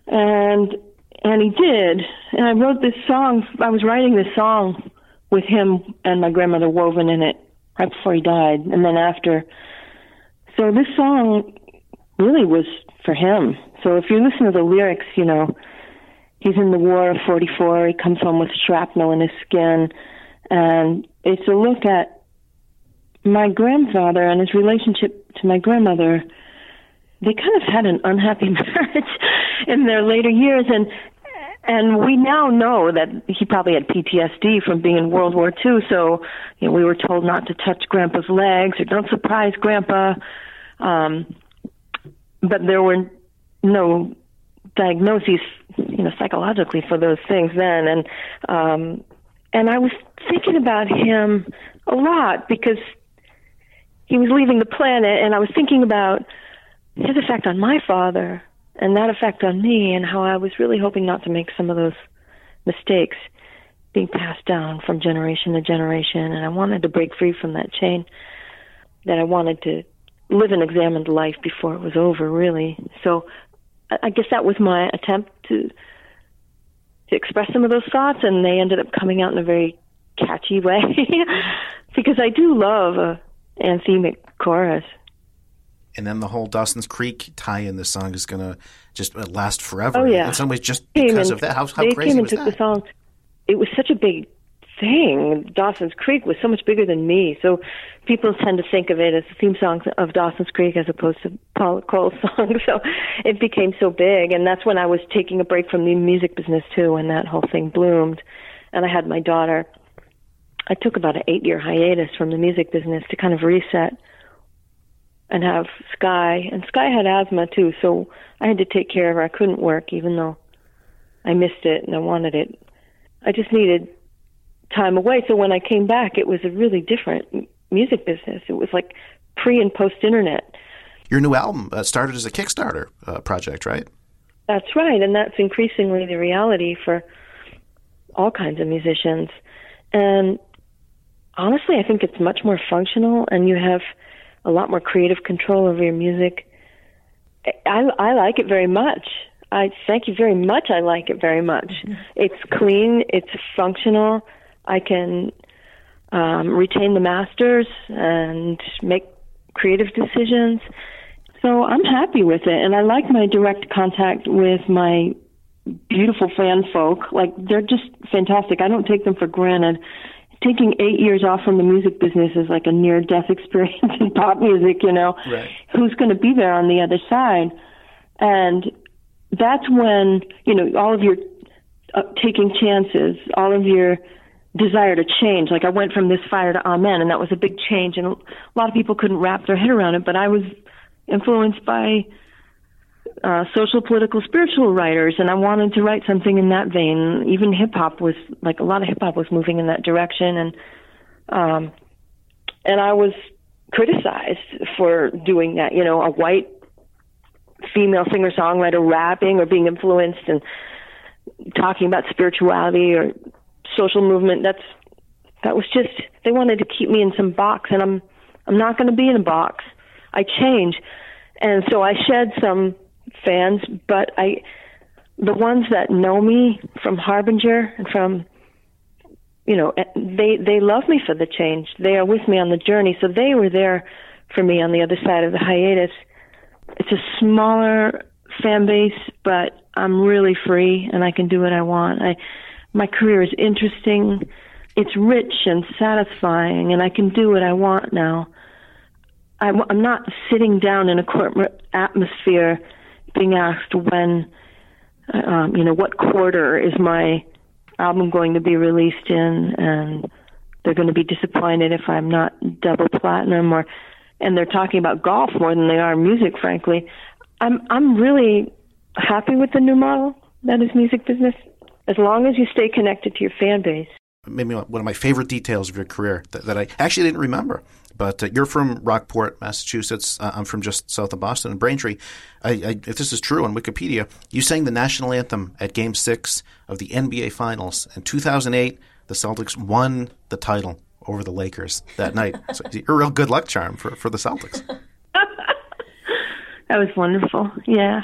and and he did. And I wrote this song. I was writing this song with him and my grandmother woven in it right before he died, and then after. So this song really was for him. So if you listen to the lyrics, you know, he's in the war of forty-four. He comes home with shrapnel in his skin. And it's a look at my grandfather and his relationship to my grandmother. They kind of had an unhappy marriage in their later years. And and we now know that he probably had P T S D from being in World War Two. So, you know, we were told not to touch Grandpa's legs or don't surprise Grandpa. Um, but there were no diagnoses, you know, psychologically for those things then. And um, and I was thinking about him a lot because he was leaving the planet, and I was thinking about his effect on my father and that effect on me and how I was really hoping not to make some of those mistakes being passed down from generation to generation. And I wanted to break free from that chain, that I wanted to live an examined life before it was over, really. So I guess that was my attempt to to express some of those thoughts, and they ended up coming out in a very catchy way because I do love an anthemic chorus. And then the whole Dawson's Creek tie-in, this song is going to just last forever. Oh, yeah. In some ways, just because of that. How, how crazy was that? They came and took the song. It was such a big thing. Dawson's Creek was so much bigger than me. So people tend to think of it as the theme song of Dawson's Creek as opposed to Paula Cole's song. So it became so big. And that's when I was taking a break from the music business, too, when that whole thing bloomed. And I had my daughter. I took about an eight-year hiatus from the music business to kind of reset and have Sky, and Sky had asthma too, so I had to take care of her. I couldn't work, even though I missed it and I wanted it. I just needed time away, so when I came back, it was a really different music business. It was like pre- and post-internet. Your new album uh, started as a Kickstarter uh, project, right? That's right, and that's increasingly the reality for all kinds of musicians. And honestly, I think it's much more functional, and you have a lot more creative control over your music. I, I like it very much. I thank you very much. I like it very much. It's clean. It's functional. I can um, retain the masters and make creative decisions. So I'm happy with it. And I like my direct contact with my beautiful fan folk. Like, they're just fantastic. I don't take them for granted. Taking eight years off from the music business is like a near-death experience in pop music, you know. Right. Who's going to be there on the other side? And that's when, you know, all of your uh, taking chances, all of your desire to change. Like, I went from This Fire to Amen, and that was a big change, and a lot of people couldn't wrap their head around it, but I was influenced by uh, social, political, spiritual writers, and I wanted to write something in that vein. Even hip-hop was, like, a lot of hip-hop was moving in that direction, and um, and I was criticized for doing that, you know, a white female singer-songwriter rapping or being influenced and talking about spirituality or social movement. That's that was just, they wanted to keep me in some box, and I'm I'm not going to be in a box. I change. And so I shed some fans, but I, the ones that know me from Harbinger and from, you know, they they love me for the change. They are with me on the journey, so they were there for me on the other side of the hiatus. It's a smaller fan base, but I'm really free and I can do what I want. I, my career is interesting. It's rich and satisfying, and I can do what I want now. I'm not sitting down in a corporate atmosphere being asked when, um, you know, what quarter is my album going to be released in, and they're going to be disappointed if I'm not double platinum, or, and they're talking about golf more than they are music, frankly. I'm I'm really happy with the new model that is music business, as long as you stay connected to your fan base. Maybe one of my favorite details of your career that, that I actually didn't remember, but uh, you're from Rockport, Massachusetts. Uh, I'm from just south of Boston, in Braintree. I, I, if this is true on Wikipedia, you sang the national anthem at Game six of the N B A Finals. In two thousand eight, the Celtics won the title over the Lakers that night. So you're a real good luck charm for, for the Celtics. That was wonderful, yeah.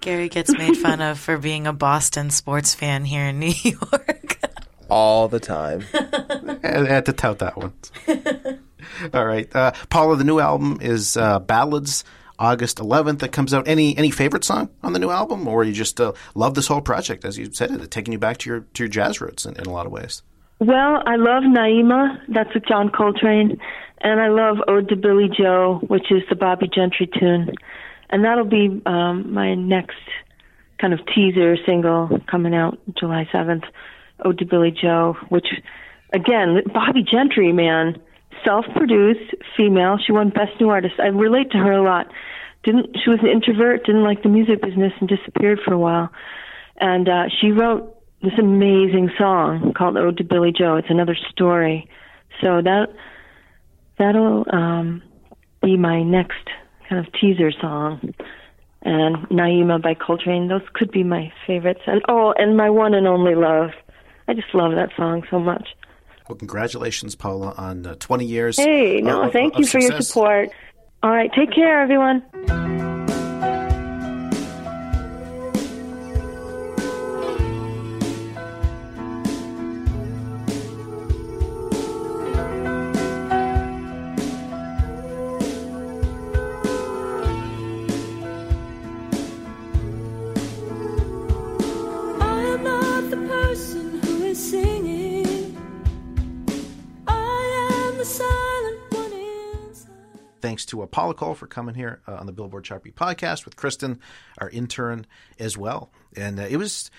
Gary gets made fun of for being a Boston sports fan here in New York. All the time. I had to tout that one. All right. Uh, Paula, the new album is uh, Ballads, August eleventh. That comes out. Any any favorite song on the new album, or you just uh, love this whole project, as you said, it taking you back to your to your jazz roots in, in a lot of ways? Well, I love Naima. That's with John Coltrane. And I love Ode to Billy Joe, which is the Bobby Gentry tune. And that'll be um, my next kind of teaser single coming out July seventh. Ode to Billy Joe, which, again, Bobby Gentry, man, self-produced, female. She won Best New Artist. I relate to her a lot. Didn't she was an introvert, didn't like the music business, and disappeared for a while. And uh, she wrote this amazing song called Ode to Billy Joe. It's another story. So that that'll um, be my next kind of teaser song. And Naima by Coltrane. Those could be my favorites. And oh, and my one and only love. I just love that song so much. Well, congratulations, Paula, on uh, twenty years. Hey, no, of, thank of, you of for success. Your support. All right, take care, everyone. Thanks to uh, Paula Cole for coming here uh, on the Billboard Chartbeat podcast with Kristen, our intern, as well. And uh, it was,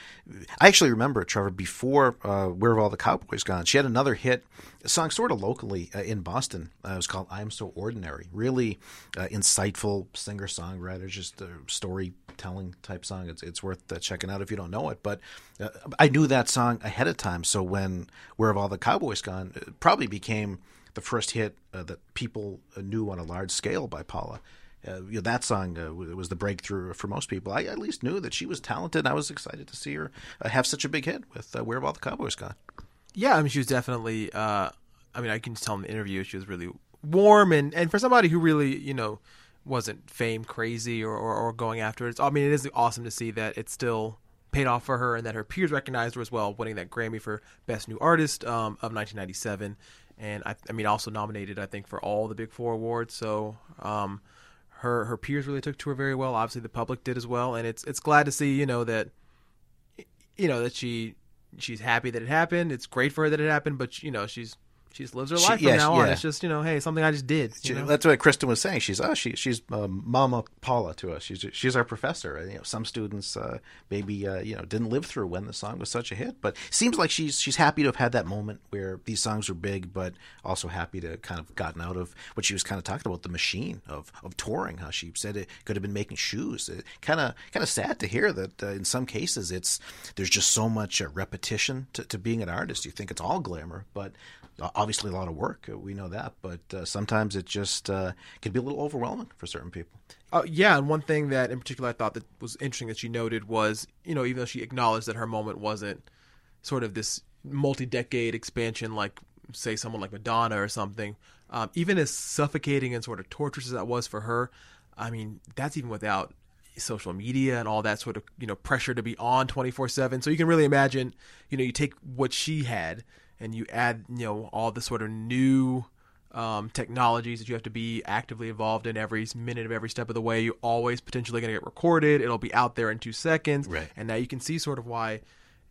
I actually remember, Trevor, before uh, Where Have All the Cowboys Gone? She had another hit, a song sort of locally uh, in Boston. Uh, it was called I'm So Ordinary. Really uh, insightful singer-songwriter, just a storytelling type song. It's, it's worth uh, checking out if you don't know it. But uh, I knew that song ahead of time. So when Where Have All the Cowboys Gone, it probably became the first hit uh, that people knew on a large scale by Paula. Uh, you know, that song uh, was the breakthrough for most people. I at least knew that she was talented. I was excited to see her uh, have such a big hit with uh, Where Have All the Cowboys Gone? Yeah, I mean, she was definitely, uh, I mean, I can just tell in the interview, she was really warm. And, and for somebody who really, you know, wasn't fame crazy or, or, or going after it, it's, I mean, it is awesome to see that it's still paid off for her and that her peers recognized her as well, winning that Grammy for Best New Artist um, of nineteen ninety-seven. And I, I mean, also nominated, I think, for all the Big Four awards. So um, her her peers really took to her very well. Obviously, the public did as well. And it's it's glad to see, you know, that you know that she she's happy that it happened. It's great for her that it happened. But you know, she's she's lives her life she, from yeah, now yeah. on. It's just, you know, hey, something I just did. She, that's what Kristen was saying. She's oh, she she's um, Mama Paula to us. She's she's our professor. And, you know, some students uh, maybe uh, you know didn't live through when the song was such a hit, but seems like she's she's happy to have had that moment where these songs were big, but also happy to kind of gotten out of what she was kind of talking about, the machine of of touring. How she said it could have been making shoes. It kind of kind of sad to hear that uh, in some cases it's there's just so much uh, repetition to, to being an artist. You think it's all glamour, but obviously a lot of work. We know that. But uh, sometimes it just uh, can be a little overwhelming for certain people. Uh, yeah. And one thing that in particular I thought that was interesting that she noted was, you know, even though she acknowledged that her moment wasn't sort of this multi-decade expansion like, say, someone like Madonna or something, um, even as suffocating and sort of torturous as that was for her, I mean, that's even without social media and all that sort of, you know, pressure to be on twenty-four seven. So you can really imagine, you know, you take what she had and you add, you know, all the sort of new um, technologies that you have to be actively involved in every minute of every step of the way. You're always potentially going to get recorded. It'll be out there in two seconds. Right. And now you can see sort of why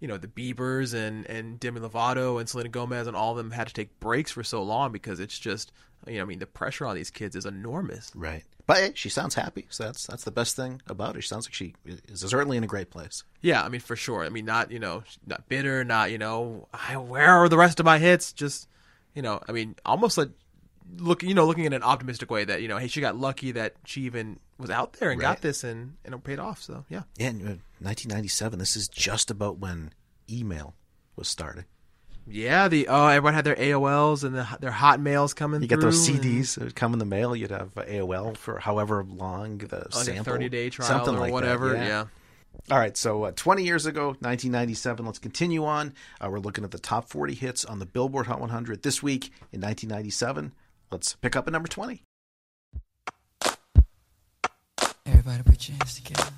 you know, the Biebers and, and Demi Lovato and Selena Gomez and all of them had to take breaks for so long because it's just, you know, I mean, the pressure on these kids is enormous. Right. But hey, she sounds happy. So that's that's the best thing about her. She sounds like she is certainly in a great place. Yeah, I mean, for sure. I mean, not, you know, not bitter, not, you know, I, where are the rest of my hits? Just, you know, I mean, almost like, look, you know, looking in an optimistic way that, you know, hey, she got lucky that she even was out there and right. got this and, and it paid off. So, yeah. Yeah, in nineteen ninety-seven, this is just about when email was starting. Yeah, the oh, everyone had their A O Ls and the, their Hotmails coming you through. You get those C Ds and... that would come in the mail. You'd have A O L for however long the like sample. Like a thirty-day trial something or like whatever, yeah. yeah. All right, so uh, twenty years ago, nineteen ninety-seven, let's continue on. Uh, we're looking at the top forty hits on the Billboard Hot one hundred this week in nineteen ninety-seven. Let's pick up at number twenty. Everybody put your hands together.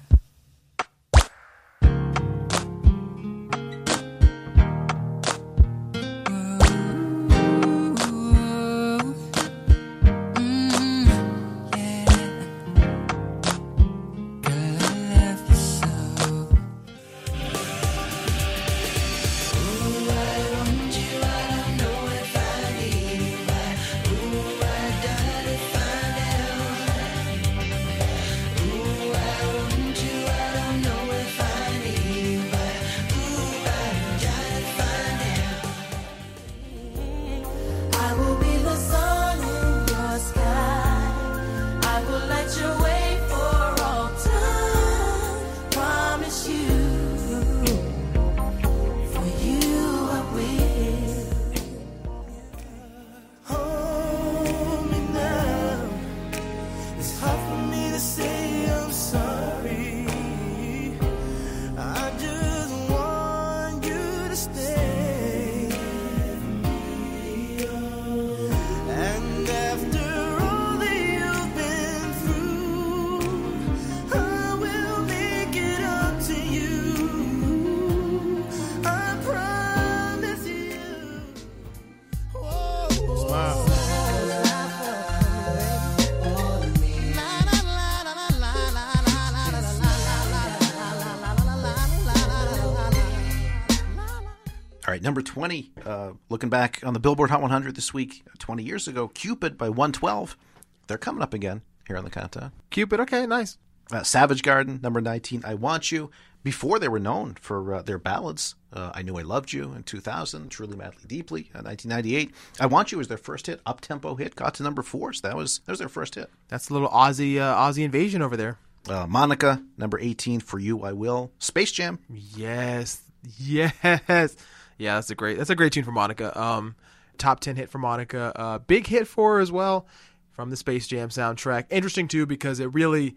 Number twenty, uh, looking back on the Billboard Hot one hundred this week, twenty years ago, Cupid by one twelve. They're coming up again here on the countdown. Cupid, okay, nice. Uh, Savage Garden, number nineteen, I Want You. Before they were known for uh, their ballads, uh, I Knew I Loved You in two thousand, Truly Madly Deeply in nineteen ninety-eight. I Want You was their first hit, up-tempo hit, got to number four, so that was that was their first hit. That's a little Aussie, uh, Aussie invasion over there. Uh, Monica, number eighteen, For You I Will. Space Jam. Yes, yes. Yeah, that's a great that's a great tune for Monica. Um, top ten hit for Monica. Uh, big hit for her as well from the Space Jam soundtrack. Interesting, too, because it really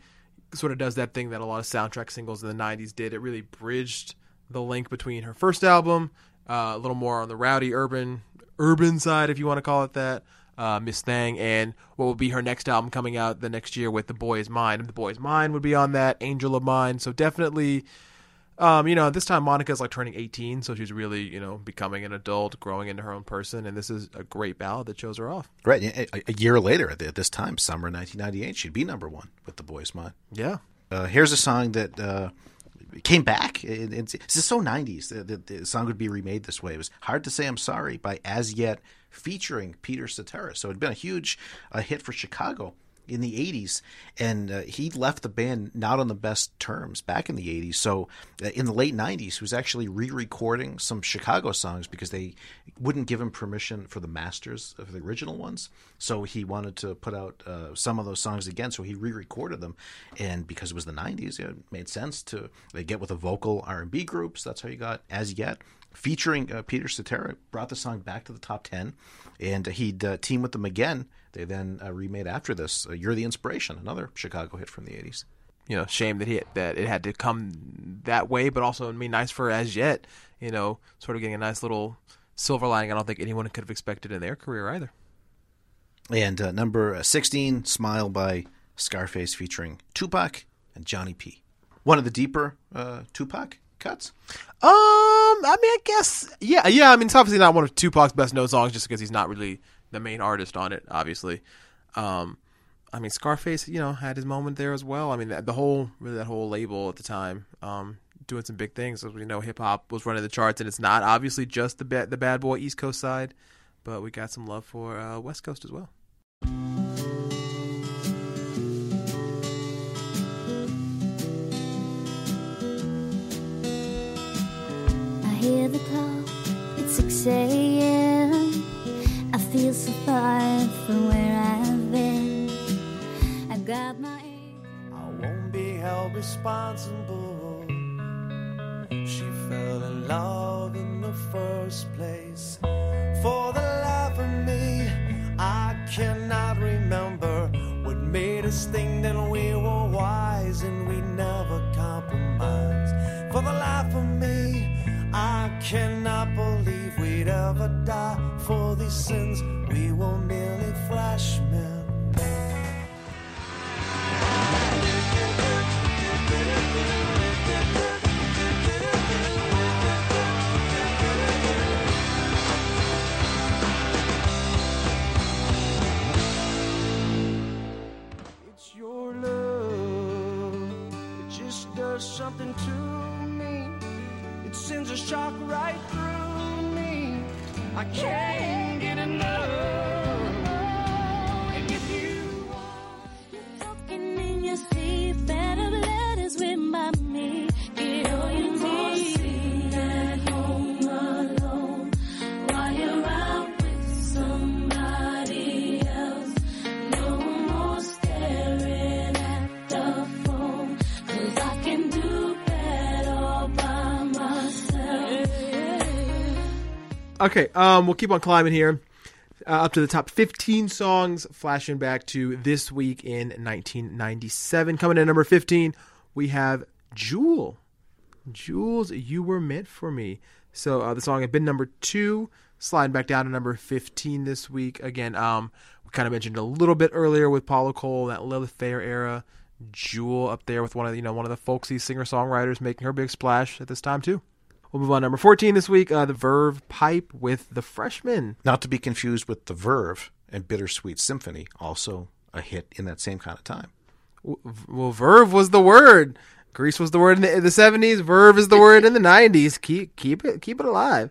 sort of does that thing that a lot of soundtrack singles in the nineties did. It really bridged the link between her first album, uh, a little more on the rowdy urban urban side, if you want to call it that, uh, Miss Thang, and what will be her next album coming out the next year with The Boy Is Mine. And The Boy Is Mine would be on that, Angel of Mine. So definitely... Um, you know, this time Monica's like turning eighteen, so she's really, you know, becoming an adult, growing into her own person, and this is a great ballad that shows her off. Right. A, a year later, at this time, summer nineteen ninety-eight, she'd be number one with The Boy Is Mine. Yeah. Uh, here's a song that uh, came back. It, it's, this is so nineties that the, the song would be remade this way. It was Hard to Say I'm Sorry by As Yet featuring Peter Cetera. So it'd been a huge uh, hit for Chicago in the eighties, and uh, he left the band not on the best terms back in the eighties. So uh, in the late nineties, he was actually re-recording some Chicago songs because they wouldn't give him permission for the masters of the original ones. So he wanted to put out uh, some of those songs again. So he re-recorded them, and because it was the nineties, it made sense to they get with a vocal R and B group. So that's how you got As Yet featuring uh, Peter Cetera. Brought the song back to the top ten, and he'd uh, team with them again. They then uh, remade after this, uh, You're the Inspiration, another Chicago hit from the eighties. You know, shame that, he, that it had to come that way, but also, I mean, nice for As Yet, you know, sort of getting a nice little silver lining I don't think anyone could have expected in their career either. And uh, number sixteen, Smile by Scarface featuring Tupac and Johnny P. One of the deeper uh, Tupac cuts? Um, I mean, I guess, yeah, yeah, I mean, it's obviously not one of Tupac's best-known songs just because he's not really... the main artist on it, obviously. Um, I mean, Scarface, you know, had his moment there as well. I mean, the, the whole, really that whole label at the time, um, doing some big things. As we know, hip hop was running the charts, and it's not obviously just the bad, the bad boy East Coast side, but we got some love for uh, West Coast as well. I hear the call. It's six a.m. I feel so far from where I've been. I got my. I won't be held responsible. She fell in love in the first place. For the life of me, I cannot remember what made us think that we were wise and we never compromised. For the life of me, I cannot believe we'd ever die for these sins. We were merely freshmen. Something to me, it sends a shock right through me. I can't get enough. And if you are, you're talking in your sleep, better letters with my me. Get all you need. Sing at home alone while you're out with somebody else. No more staring at the phone, 'cause I can. Okay, um, we'll keep on climbing here, uh, up to the top fifteen songs, flashing back to this week in nineteen ninety-seven. Coming in at number fifteen, we have Jewel. Jewel's You Were Meant For Me. So uh, the song had been number two, sliding back down to number fifteen this week. Again, um, we kind of mentioned a little bit earlier with Paula Cole, that Lilith Fair era. Jewel up there with one of the, you know, one of the folksy singer-songwriters making her big splash at this time too. We'll move on to number fourteen this week, uh, The Verve, Pipe with The Freshmen. Not to be confused with The Verve and Bittersweet Symphony, also a hit in that same kind of time. Well, Verve was the word. Grease was the word in the, in the seventies. Verve is the word in the nineties. Keep keep it keep it alive.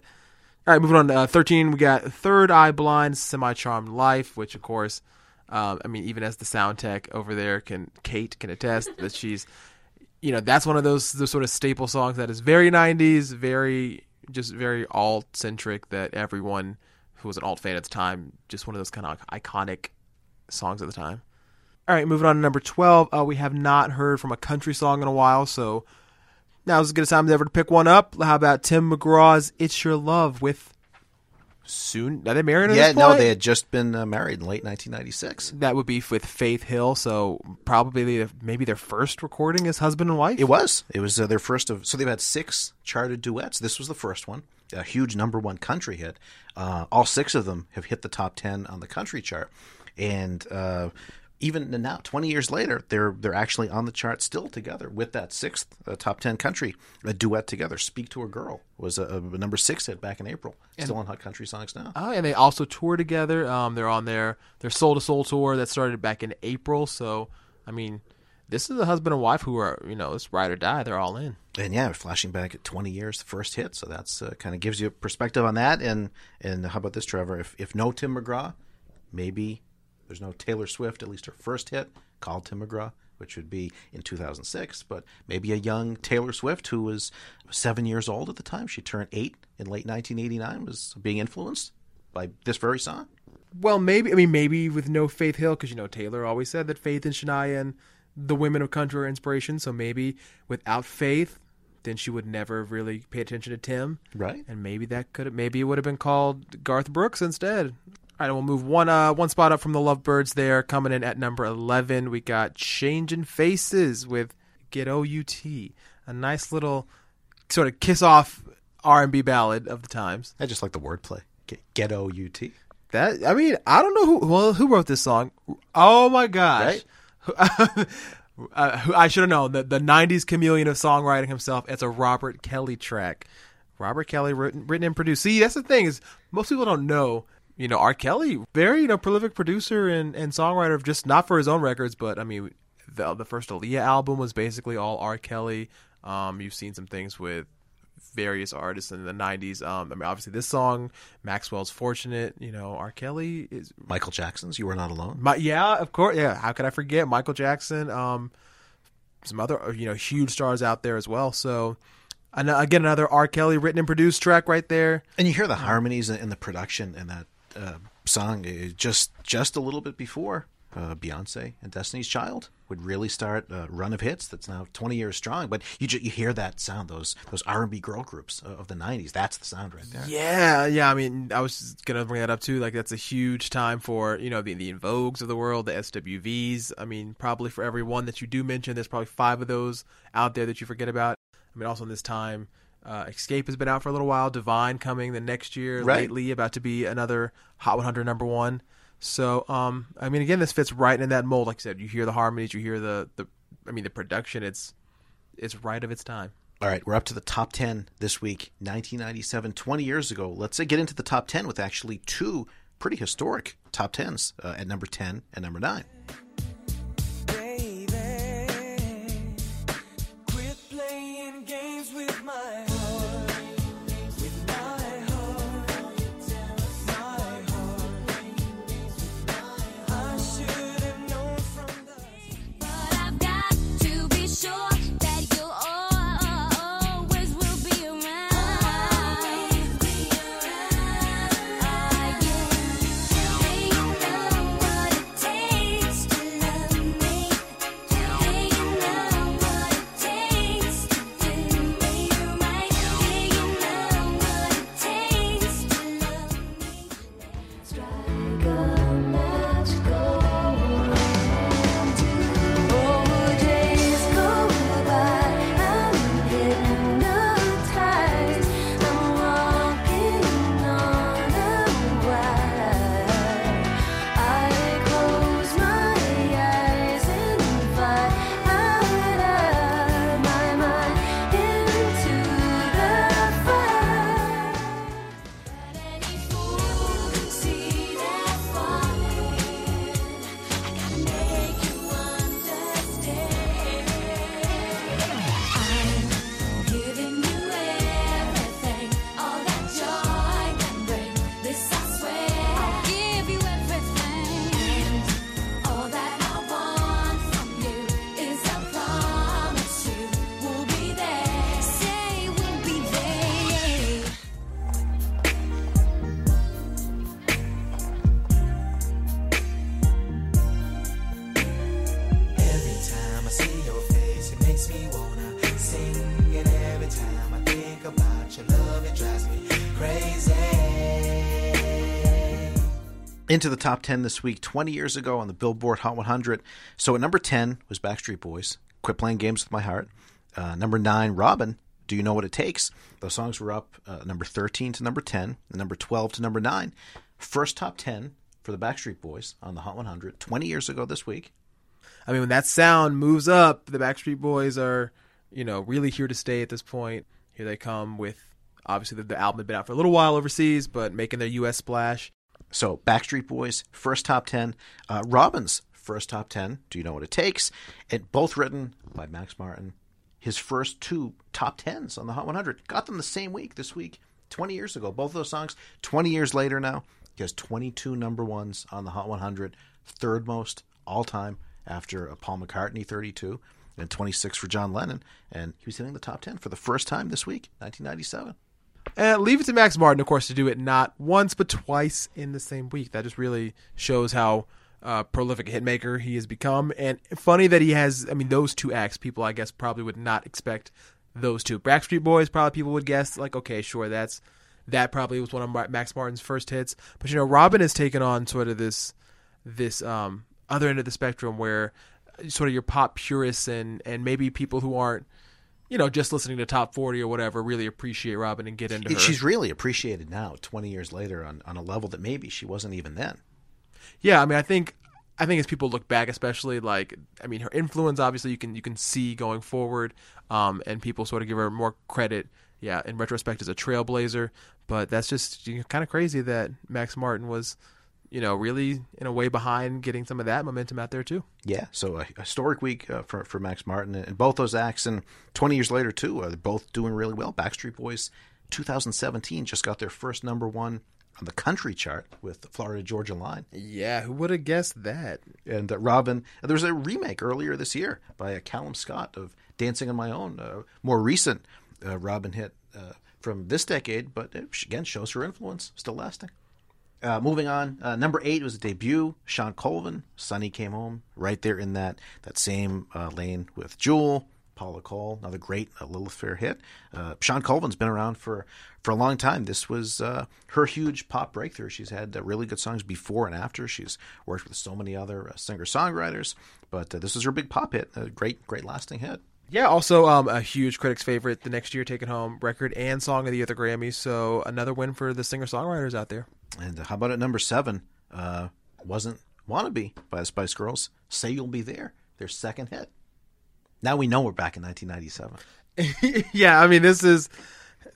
All right, moving on to uh, thirteen, we got Third Eye Blind, Semi-Charmed Life, which, of course, um, I mean, even as the sound tech over there, can Kate can attest that she's... You know, that's one of those, those sort of staple songs that is very nineties, very, just very alt-centric, that everyone who was an alt fan at the time, just one of those kind of iconic songs at the time. All right, moving on to number twelve. Uh, we have not heard from a country song in a while, so now's as good a time as ever to pick one up. How about Tim McGraw's It's Your Love with... Soon, are they married at yeah, this point? Yeah, no, they had just been uh, married in late nineteen ninety-six. That would be with Faith Hill, so probably maybe their first recording as husband and wife? It was. It was uh, their first of, so they've had six charted duets. This was the first one, a huge number one country hit. Uh, all six of them have hit the top ten on the country chart. And uh, even now, twenty years later, they're they're actually on the chart still together with that sixth uh, top ten country a duet together. Speak to a Girl was a, a number six hit back in April. And, still on Hot Country Songs now. Oh, and they also tour together. Um, they're on their their Soul to Soul tour that started back in April. So, I mean, this is a husband and wife who are, you know, it's ride or die. They're all in. And yeah, flashing back at twenty years, the first hit. So that's uh, kind of gives you a perspective on that. And and how about this, Trevor? If if no Tim McGraw, maybe. There's no Taylor Swift, at least her first hit, called Tim McGraw, which would be in two thousand six. But maybe a young Taylor Swift who was seven years old at the time. She turned eight in late nineteen eighty-nine, was being influenced by this very song. Well, maybe. I mean, maybe with no Faith Hill, because, you know, Taylor always said that Faith and Shania and the women of country are inspiration. So maybe without Faith, then she would never really pay attention to Tim. Right. And maybe that could have, maybe it would have been called Garth Brooks instead. All right, we'll move one uh, one spot up from the Lovebirds there. Coming in at number eleven, we got Changing Faces with Get O U T. A nice little sort of kiss-off R and B ballad of the times. I just like the wordplay. Get, get O U T. That, I mean, I don't know who well, who wrote this song. Oh, my gosh. Right? uh, I should have known. The, the nineties chameleon of songwriting himself. It's a Robert Kelly track. Robert Kelly written, written and produced. See, that's the thing is most people don't know. You know, R. Kelly, very, you know, prolific producer and, and songwriter, just not for his own records, but, I mean, the, the first Aaliyah album was basically all R. Kelly. Um, you've seen some things with various artists in the nineties. Um, I mean, obviously this song, Maxwell's Fortunate, you know, R. Kelly is Michael Jackson's You Are Not Alone. My, yeah, of course. Yeah. How could I forget Michael Jackson? Um, some other, you know, huge stars out there as well. So and again, another R. Kelly written and produced track right there. And you hear the harmonies and the production in that uh, song just, just a little bit before. Uh, Beyonce and Destiny's Child would really start a run of hits that's now twenty years strong. But you ju- you hear that sound, those those R and B girl groups of the nineties. That's the sound right there. Yeah, yeah. I mean, I was going to bring that up too. Like, that's a huge time for, you know, the, the In Vogues of the world, the S W Vs. I mean, probably for every one that you do mention, there's probably five of those out there that you forget about. I mean, also in this time, uh, Escape has been out for a little while. Divine coming the next year, right. Lately, about to be another Hot one hundred number one. So, um, I mean, again, this fits right in that mold. Like I said, you hear the harmonies, you hear the, the I mean, the production, it's it's right of its time. All right, we're up to the top ten this week, nineteen ninety-seven, twenty years ago. Let's uh, get into the top ten with actually two pretty historic top tens uh, at number ten and number nine. Into the top ten this week, twenty years ago on the Billboard Hot one hundred. So at number ten was Backstreet Boys, Quit Playing Games With My Heart. Uh, number nine, Robin, Do You Know What It Takes? Those songs were up uh, number thirteen to number ten, and number twelve to number nine. First top ten for the Backstreet Boys on the Hot one hundred, twenty years ago this week. I mean, when that sound moves up, the Backstreet Boys are, you know, really here to stay at this point. Here they come with, obviously, the, the album had been out for a little while overseas, but making their U S splash. So Backstreet Boys, first top ten. Uh, Robin's first top ten, Do You Know What It Takes? And both written by Max Martin. His first two top tens on the Hot one hundred. Got them the same week this week, twenty years ago. Both of those songs, twenty years later now. He has twenty-two number ones on the Hot one hundred. Third most all time after Paul McCartney, thirty-two. And twenty-six for John Lennon. And he was hitting the top ten for the first time this week, nineteen ninety-seven. And leave it to Max Martin, of course, to do it not once but twice in the same week. That just really shows how uh, prolific a hitmaker he has become. And funny that he has, I mean, those two acts, people, I guess, probably would not expect those two. Backstreet Boys, probably people would guess, like, okay, sure, that's that probably was one of Max Martin's first hits. But, you know, Robin has taken on sort of this, this um, other end of the spectrum where sort of your pop purists and, and maybe people who aren't, you know, just listening to Top forty or whatever, really appreciate Robin and get into her. She's really appreciated now, twenty years later, on, on a level that maybe she wasn't even then. Yeah, I mean, I think I think as people look back, especially, like, I mean, her influence, obviously, you can you can see going forward, um, and people sort of give her more credit, yeah, in retrospect as a trailblazer. But that's just, you know, kind of crazy that Max Martin was, you know, really in a way behind getting some of that momentum out there too. Yeah, so a historic week uh, for for Max Martin and both those acts, and twenty years later too, uh, they're both doing really well. Backstreet Boys, two thousand seventeen, just got their first number one on the country chart with Florida Georgia Line. Yeah, who would have guessed that? And uh, Robin, there was a remake earlier this year by uh, Callum Scott of Dancing on My Own, uh, more recent uh, Robin hit uh, from this decade, but it, again, shows her influence, still lasting. Uh, moving on, uh, number eight was a debut, Sean Colvin, Sonny Came Home, right there in that that same uh, lane with Jewel, Paula Cole, another great uh, Lilith Fair hit. Uh, Sean Colvin's been around for, for a long time. This was uh, her huge pop breakthrough. She's had uh, really good songs before and after. She's worked with so many other uh, singer-songwriters, but uh, this was her big pop hit, a great, great lasting hit. Yeah, also um, a huge critics' favorite the next year, taking home record and song of the year at the Grammys, so another win for the singer-songwriters out there. And how about at number seven, uh, Wasn't Wannabe by the Spice Girls, Say You'll Be There, their second hit. Now we know we're back in nineteen ninety-seven. Yeah, I mean, this is,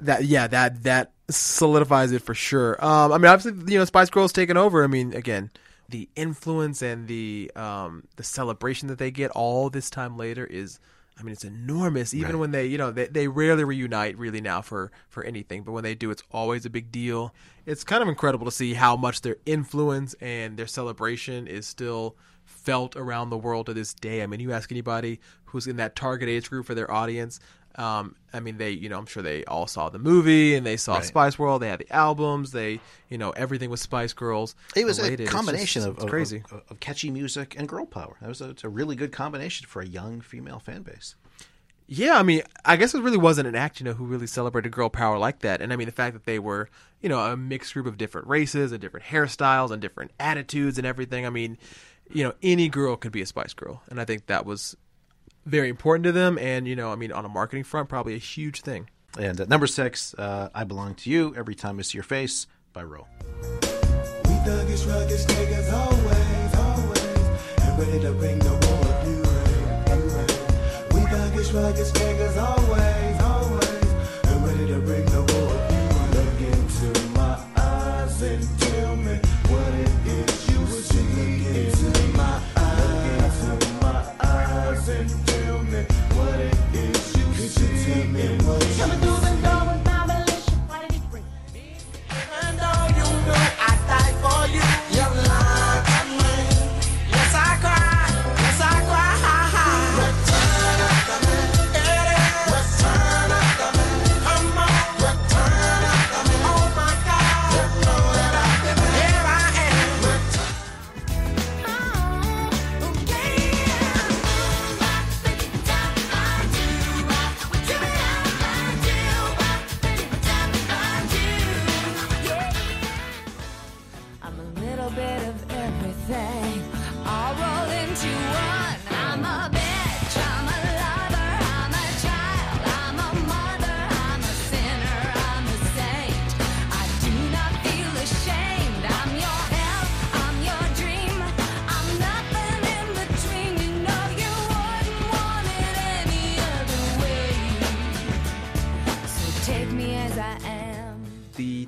that. yeah, that that solidifies it for sure. Um, I mean, obviously, you know, Spice Girls taking over. I mean, again, the influence and the um, the celebration that they get all this time later is, I mean, it's enormous. Even right. when they, you know, they, they rarely reunite really now for, for anything. But when they do, it's always a big deal. It's kind of incredible to see how much their influence and their celebration is still felt around the world to this day. I mean, you ask anybody who's in that target age group for their audience. Um, I mean, they, you know, I'm sure they all saw the movie and they saw right. Spice World. They had the albums. They, you know, everything was Spice Girls. It was related. a combination just, of, of, crazy. Of, of catchy music and girl power. That was a, it's a really good combination for a young female fan base. Yeah, I mean, I guess it really wasn't an act, you know, who really celebrated girl power like that. And I mean, the fact that they were, you know, a mixed group of different races and different hairstyles and different attitudes and everything. I mean, you know, any girl could be a Spice Girl. And I think that was very important to them. And, you know, I mean, on a marketing front, probably a huge thing. And at number six, uh, I Belong to You, Every Time I See Your Face by Roe. We thuggish, ruggish niggas always, always, and ready to bring the war if you rain, you rain. We thuggish, ruggish niggas always, always, and ready to bring the war if you rain. Look into my eyes and tell me what it is you see. Look into my eyes, look into my eyes and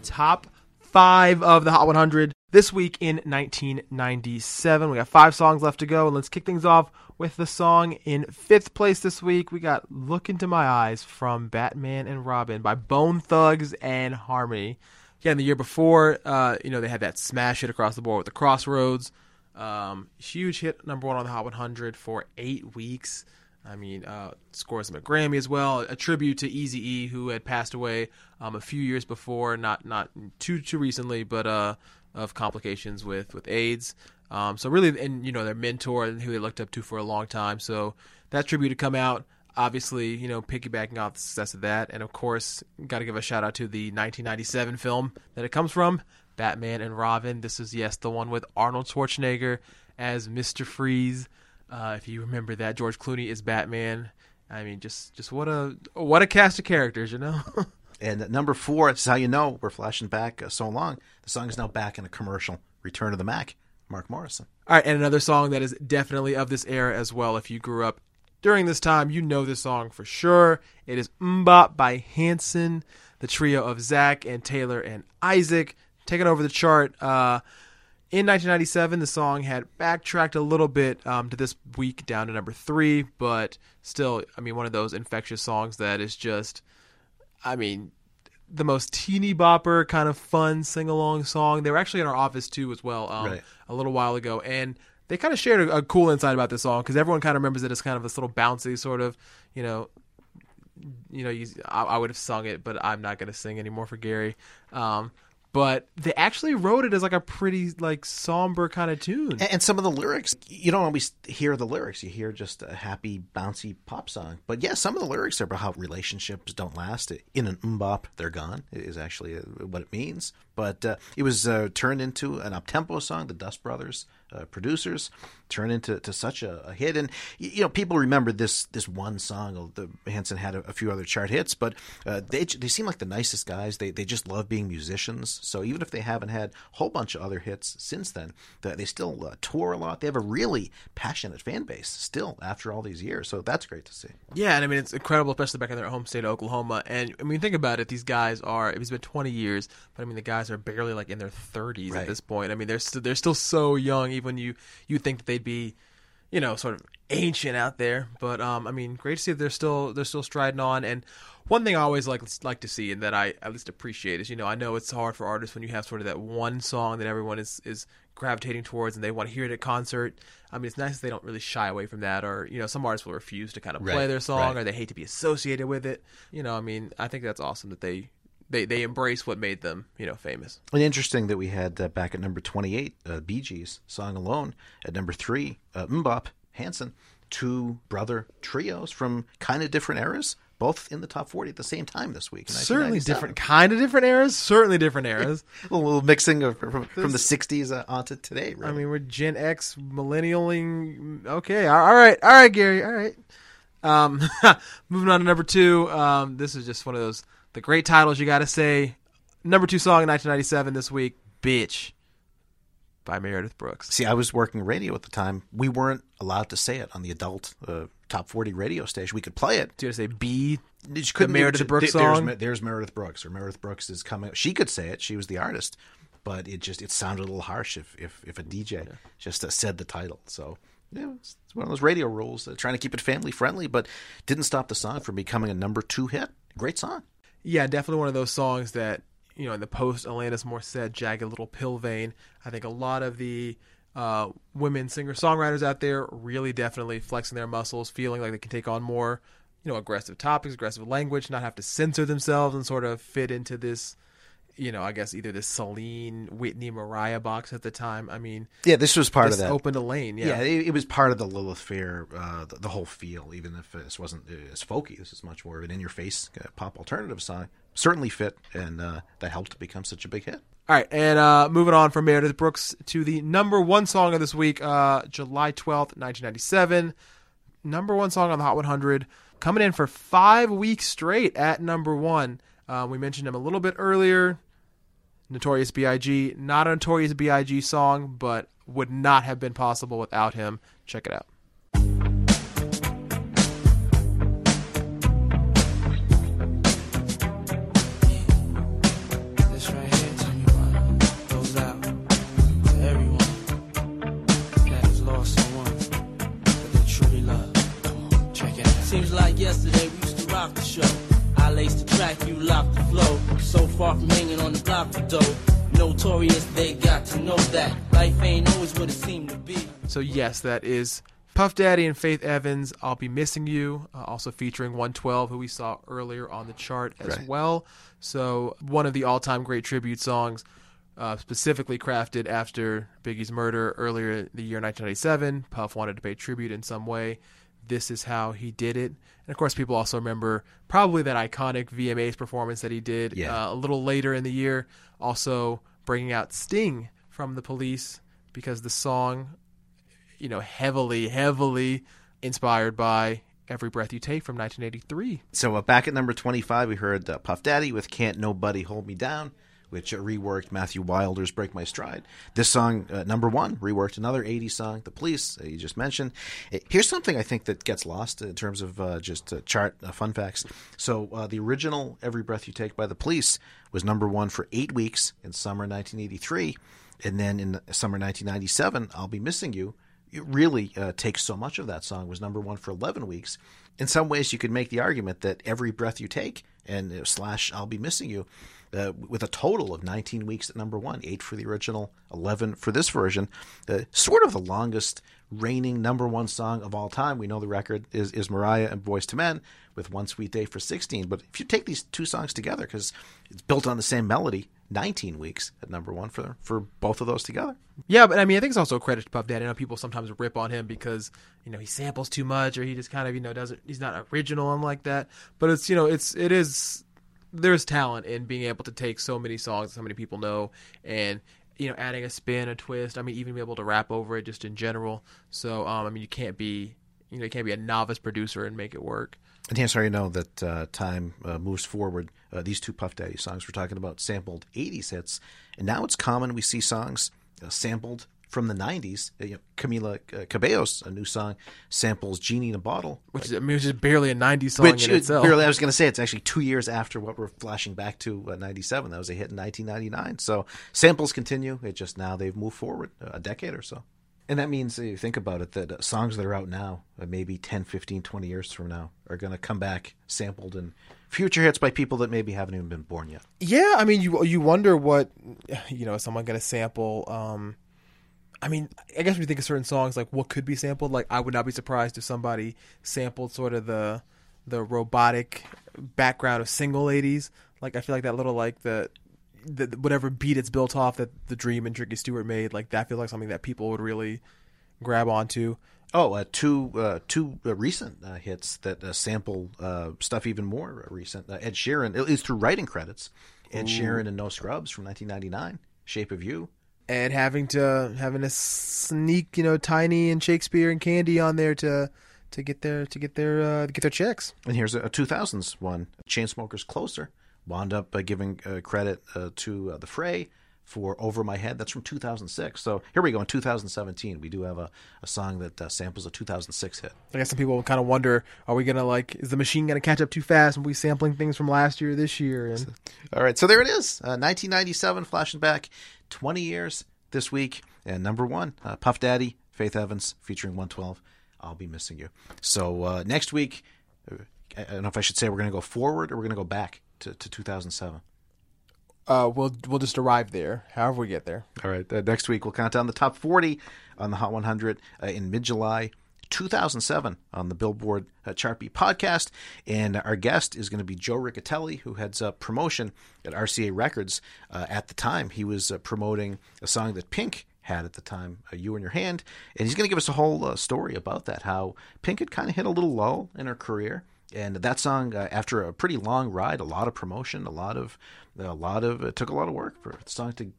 top five of the Hot one hundred this week in nineteen ninety-seven. We got five songs left to go, and let's kick things off with the song in fifth place this week. We got Look Into My Eyes from Batman and Robin by Bone Thugs and Harmony. Again, the year before, uh, you know, they had that smash hit across the board with the Crossroads. Um, huge hit, number one on the Hot one hundred for eight weeks. I mean, uh, scores him a Grammy as well. A tribute to Eazy-E, who had passed away um, a few years before, not not too too recently, but uh, of complications with with AIDS. Um, so really, and you know, their mentor and who they looked up to for a long time. So that tribute to come out, obviously, you know, piggybacking off the success of that, and of course, got to give a shout out to the nineteen ninety-seven film that it comes from, Batman and Robin. This is yes, the one with Arnold Schwarzenegger as Mister Freeze. Uh, if you remember that, George Clooney is Batman. I mean, just, just what a what a cast of characters, you know? And at number four, this is how you know we're flashing back uh, so long. The song is now back in a commercial, Return of the Mac, Mark Morrison. All right, and another song that is definitely of this era as well. If you grew up during this time, you know this song for sure. It is Mbop by Hanson, the trio of Zach and Taylor and Isaac, taking over the chart. Uh, In nineteen ninety-seven, the song had backtracked a little bit um, to this week down to number three, but still, I mean, one of those infectious songs that is just, I mean, the most teeny bopper kind of fun sing-along song. They were actually in our office, too, as well, um, right. a little while ago, and they kind of shared a, a cool insight about this song because everyone kind of remembers it as kind of this little bouncy sort of, you know, you know, you, I, I would have sung it, but I'm not going to sing anymore for Gary. Um But they actually wrote it as like a pretty like somber kind of tune. And some of the lyrics, you don't always hear the lyrics. You hear just a happy, bouncy pop song. But yeah, some of the lyrics are about how relationships don't last. In an mbop, they're gone is actually what it means. But uh, it was uh, turned into an up-tempo song. The Dust Brothers uh, producers turned into to such a, a hit. And, you know, people remember this this one song. The Hanson had a, a few other chart hits, but uh, they they seem like the nicest guys. They they just love being musicians. So even if they haven't had a whole bunch of other hits since then, they still uh, tour a lot. They have a really passionate fan base still after all these years. So that's great to see. Yeah, and I mean, it's incredible, especially back in their home state of Oklahoma. And I mean, think about it. These guys are, it's been twenty years, but I mean, the guys are barely like in their thirties right. at this point. I mean, they're, st- they're still so young, even you you think that they'd be, you know, sort of ancient out there. But, um, I mean, great to see that they're still, they're still striding on. And one thing I always like like to see and that I at least appreciate is, you know, I know it's hard for artists when you have sort of that one song that everyone is, is gravitating towards and they want to hear it at concert. I mean, it's nice that they don't really shy away from that. Or, you know, some artists will refuse to kind of play right, their song right. or they hate to be associated with it. You know, I mean, I think that's awesome that they... They they embrace what made them, you know, famous. And interesting that we had uh, back at number twenty-eight, uh, Bee Gees, Song Alone. At number three, uh, Mbop, Hanson. Two brother trios from kind of different eras, both in the top forty at the same time this week. Certainly different, kind of different eras, certainly different eras. A little mixing of, from, from the sixties uh, on to today, right? I mean, we're Gen X, millennialing. Okay, all right, all right, Gary, all right. Um, moving on to number two. Um, this is just one of those... The great titles you got to say. Number two song in nineteen ninety-seven this week, Bitch, by Meredith Brooks. See, I was working radio at the time. We weren't allowed to say it on the adult uh, top forty radio station. We could play it. Do you say B? You the Meredith Brooks there, song? There's, there's Meredith Brooks. Or Meredith Brooks is coming. She could say it. She was the artist. But it just it sounded a little harsh if, if, if a D J yeah. just uh, said the title. So... Yeah, it's one of those radio rules, uh, trying to keep it family friendly, but didn't stop the song from becoming a number two hit. Great song. Yeah, definitely one of those songs that, you know, in the post Alanis Morissette, Jagged Little Pill vein, I think a lot of the uh, women singer-songwriters out there really definitely flexing their muscles, feeling like they can take on more, you know, aggressive topics, aggressive language, not have to censor themselves and sort of fit into this, you know, I guess either this Celine, Whitney, Mariah box at the time. I mean... Yeah, this was part this of that. Opened a lane, yeah. Yeah, it, it was part of the Lilith Fair, uh, the, the whole feel, even if this wasn't as folky. This is much more of an in-your-face pop alternative song. Certainly fit, and uh, that helped become such a big hit. All right, and uh, moving on from Meredith Brooks to the number one song of this week, uh, July twelfth, nineteen ninety-seven. Number one song on the Hot one hundred. Coming in for five weeks straight at number one. Uh, we mentioned him a little bit earlier. Notorious B I G, not a Notorious B I G song, but would not have been possible without him. Check it out. So yes, that is Puff Daddy and Faith Evans, I'll Be Missing You, uh, also featuring one twelve, who we saw earlier on the chart as right. well. So one of the all-time great tribute songs, uh, specifically crafted after Biggie's murder earlier in the year nineteen ninety-seven. Puff wanted to pay tribute in some way. This is how he did it. And, of course, people also remember probably that iconic V M As performance that he did yeah. uh, a little later in the year, also bringing out Sting from The Police because the song, you know, heavily, heavily inspired by Every Breath You Take from nineteen eighty-three. So uh, back at number twenty-five, we heard uh, Puff Daddy with Can't Nobody Hold Me Down, which reworked Matthew Wilder's Break My Stride. This song, uh, number one, reworked another eighties song, The Police, uh, you just mentioned. Here's something I think that gets lost in terms of uh, just uh, chart uh, fun facts. So uh, the original Every Breath You Take by The Police was number one for eight weeks in summer nineteen eighty-three. And then in the summer nineteen ninety-seven, I'll Be Missing You, it really uh, takes so much of that song, was number one for eleven weeks. In some ways, you could make the argument that Every Breath You Take and you know, slash I'll Be Missing You, uh, with a total of nineteen weeks at number one, eight for the original, eleven for this version, uh, sort of the longest reigning number one song of all time. We know the record is, is Mariah and Boyz two Men with One Sweet Day for sixteen. But if you take these two songs together, because it's built on the same melody, nineteen weeks at number one for for both of those together. Yeah, but I mean, I think it's also a credit to Puff Daddy. I know people sometimes rip on him because, you know, he samples too much or he just kind of, you know, doesn't, he's not original and like that. But it's, you know, it's, it is, there's talent in being able to take so many songs that so many people know and, you know, adding a spin, a twist. I mean, even be able to rap over it just in general. So, um, I mean, you can't be, you know, you can't be a novice producer and make it work. And yes, I already know that uh, time uh, moves forward. Uh, these two Puff Daddy songs we're talking about sampled eighties hits, and now it's common we see songs uh, sampled from the nineties. Uh, you know, Camila uh, Cabello's a new song samples "Genie in a Bottle," which, like, is, I mean, which is barely a nineties song which in itself. Barely, I was going to say it's actually two years after what we're flashing back to uh, ninety-seven. That was a hit in nineteen ninety-nine. So samples continue. It just now they've moved forward a decade or so. And that means, if you think about it, that songs that are out now, maybe ten, fifteen, twenty years from now, are going to come back sampled in future hits by people that maybe haven't even been born yet. Yeah, I mean, you you wonder what, you know, is someone going to sample? Um, I mean, I guess when you think of certain songs, like what could be sampled, like I would not be surprised if somebody sampled sort of the the robotic background of Single Ladies. Like, I feel like that little, like, the... The, whatever beat it's built off that The Dream and Tricky Stewart made, like that feels like something that people would really grab onto. Oh, uh, two uh, two uh, recent uh, hits that uh, sample uh, stuff even more recent. Uh, Ed Sheeran, at least through writing credits, Ed Ooh. Sheeran and No Scrubs from nineteen ninety-nine, Shape of You. And having to having to sneak, you know, Tiny and Shakespeare and Candy on there to to get their to get their uh, to get their checks. And here's a, a two thousands one, Chainsmokers Closer. Wound up uh, giving uh, credit uh, to uh, The Fray for Over My Head. That's from two thousand six. So here we go. In two thousand seventeen, we do have a, a song that uh, samples a two thousand six hit. I guess some people kind of wonder, are we going to, like, is the machine going to catch up too fast and we sampling things from last year, this year? And... All right. So there it is. Uh, nineteen ninety-seven, flashing back twenty years this week. And number one, uh, Puff Daddy, Faith Evans featuring one twelve, I'll Be Missing You. So uh, next week, I don't know if I should say we're going to go forward or we're going to go back. To, to two thousand seven. Uh, we'll we'll just arrive there, however we get there. All right. Uh, next week, we'll count down the top forty on the Hot one hundred uh, in mid-July two thousand seven on the Billboard uh, Chartbeat podcast. And our guest is going to be Joe Riccatelli, who heads up promotion at R C A Records. Uh, at the time, he was uh, promoting a song that Pink had at the time, uh, You in Your Hand. And he's going to give us a whole uh, story about that, how Pink had kind of hit a little lull in her career. And that song, uh, after a pretty long ride, a lot of promotion, a lot of, a lot of, it took a lot of work for the song to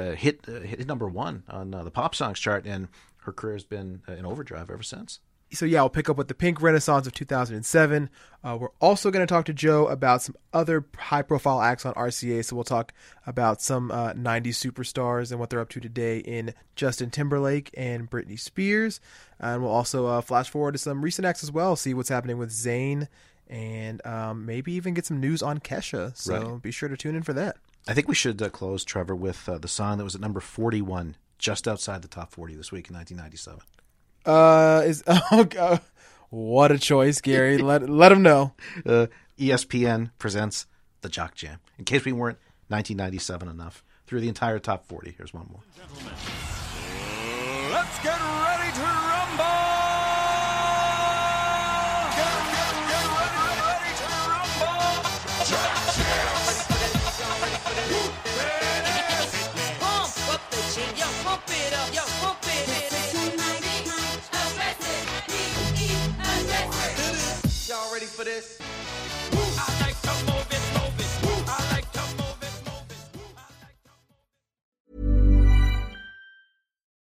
uh, hit uh, hit number one on uh, the pop songs chart, and her career has been in overdrive ever since. So yeah, we'll pick up with the Pink Renaissance of two thousand seven. Uh, we're also going to talk to Joe about some other high-profile acts on R C A. So we'll talk about some uh, nineties superstars and what they're up to today in Justin Timberlake and Britney Spears. And we'll also uh, flash forward to some recent acts as well, see what's happening with Zayn, and um, maybe even get some news on Kesha. So right. Be sure to tune in for that. I think we should uh, close, Trevor, with uh, the song that was at number forty-one, just outside the top forty this week in nineteen ninety-seven. Uh, is oh God. What a choice, Gary. Let let him know. Uh, E S P N presents the Jock Jam. In case we weren't nineteen ninety-seven enough, through the entire top forty. Here's one more. Gentlemen, let's get ready to rumble. Get, get, get ready, ready to rumble. Jock Jam. Pump up the jam, yo, pump it up, yo, pump it up. For this. I like to move it, move it. I like to move it, move it. I like to...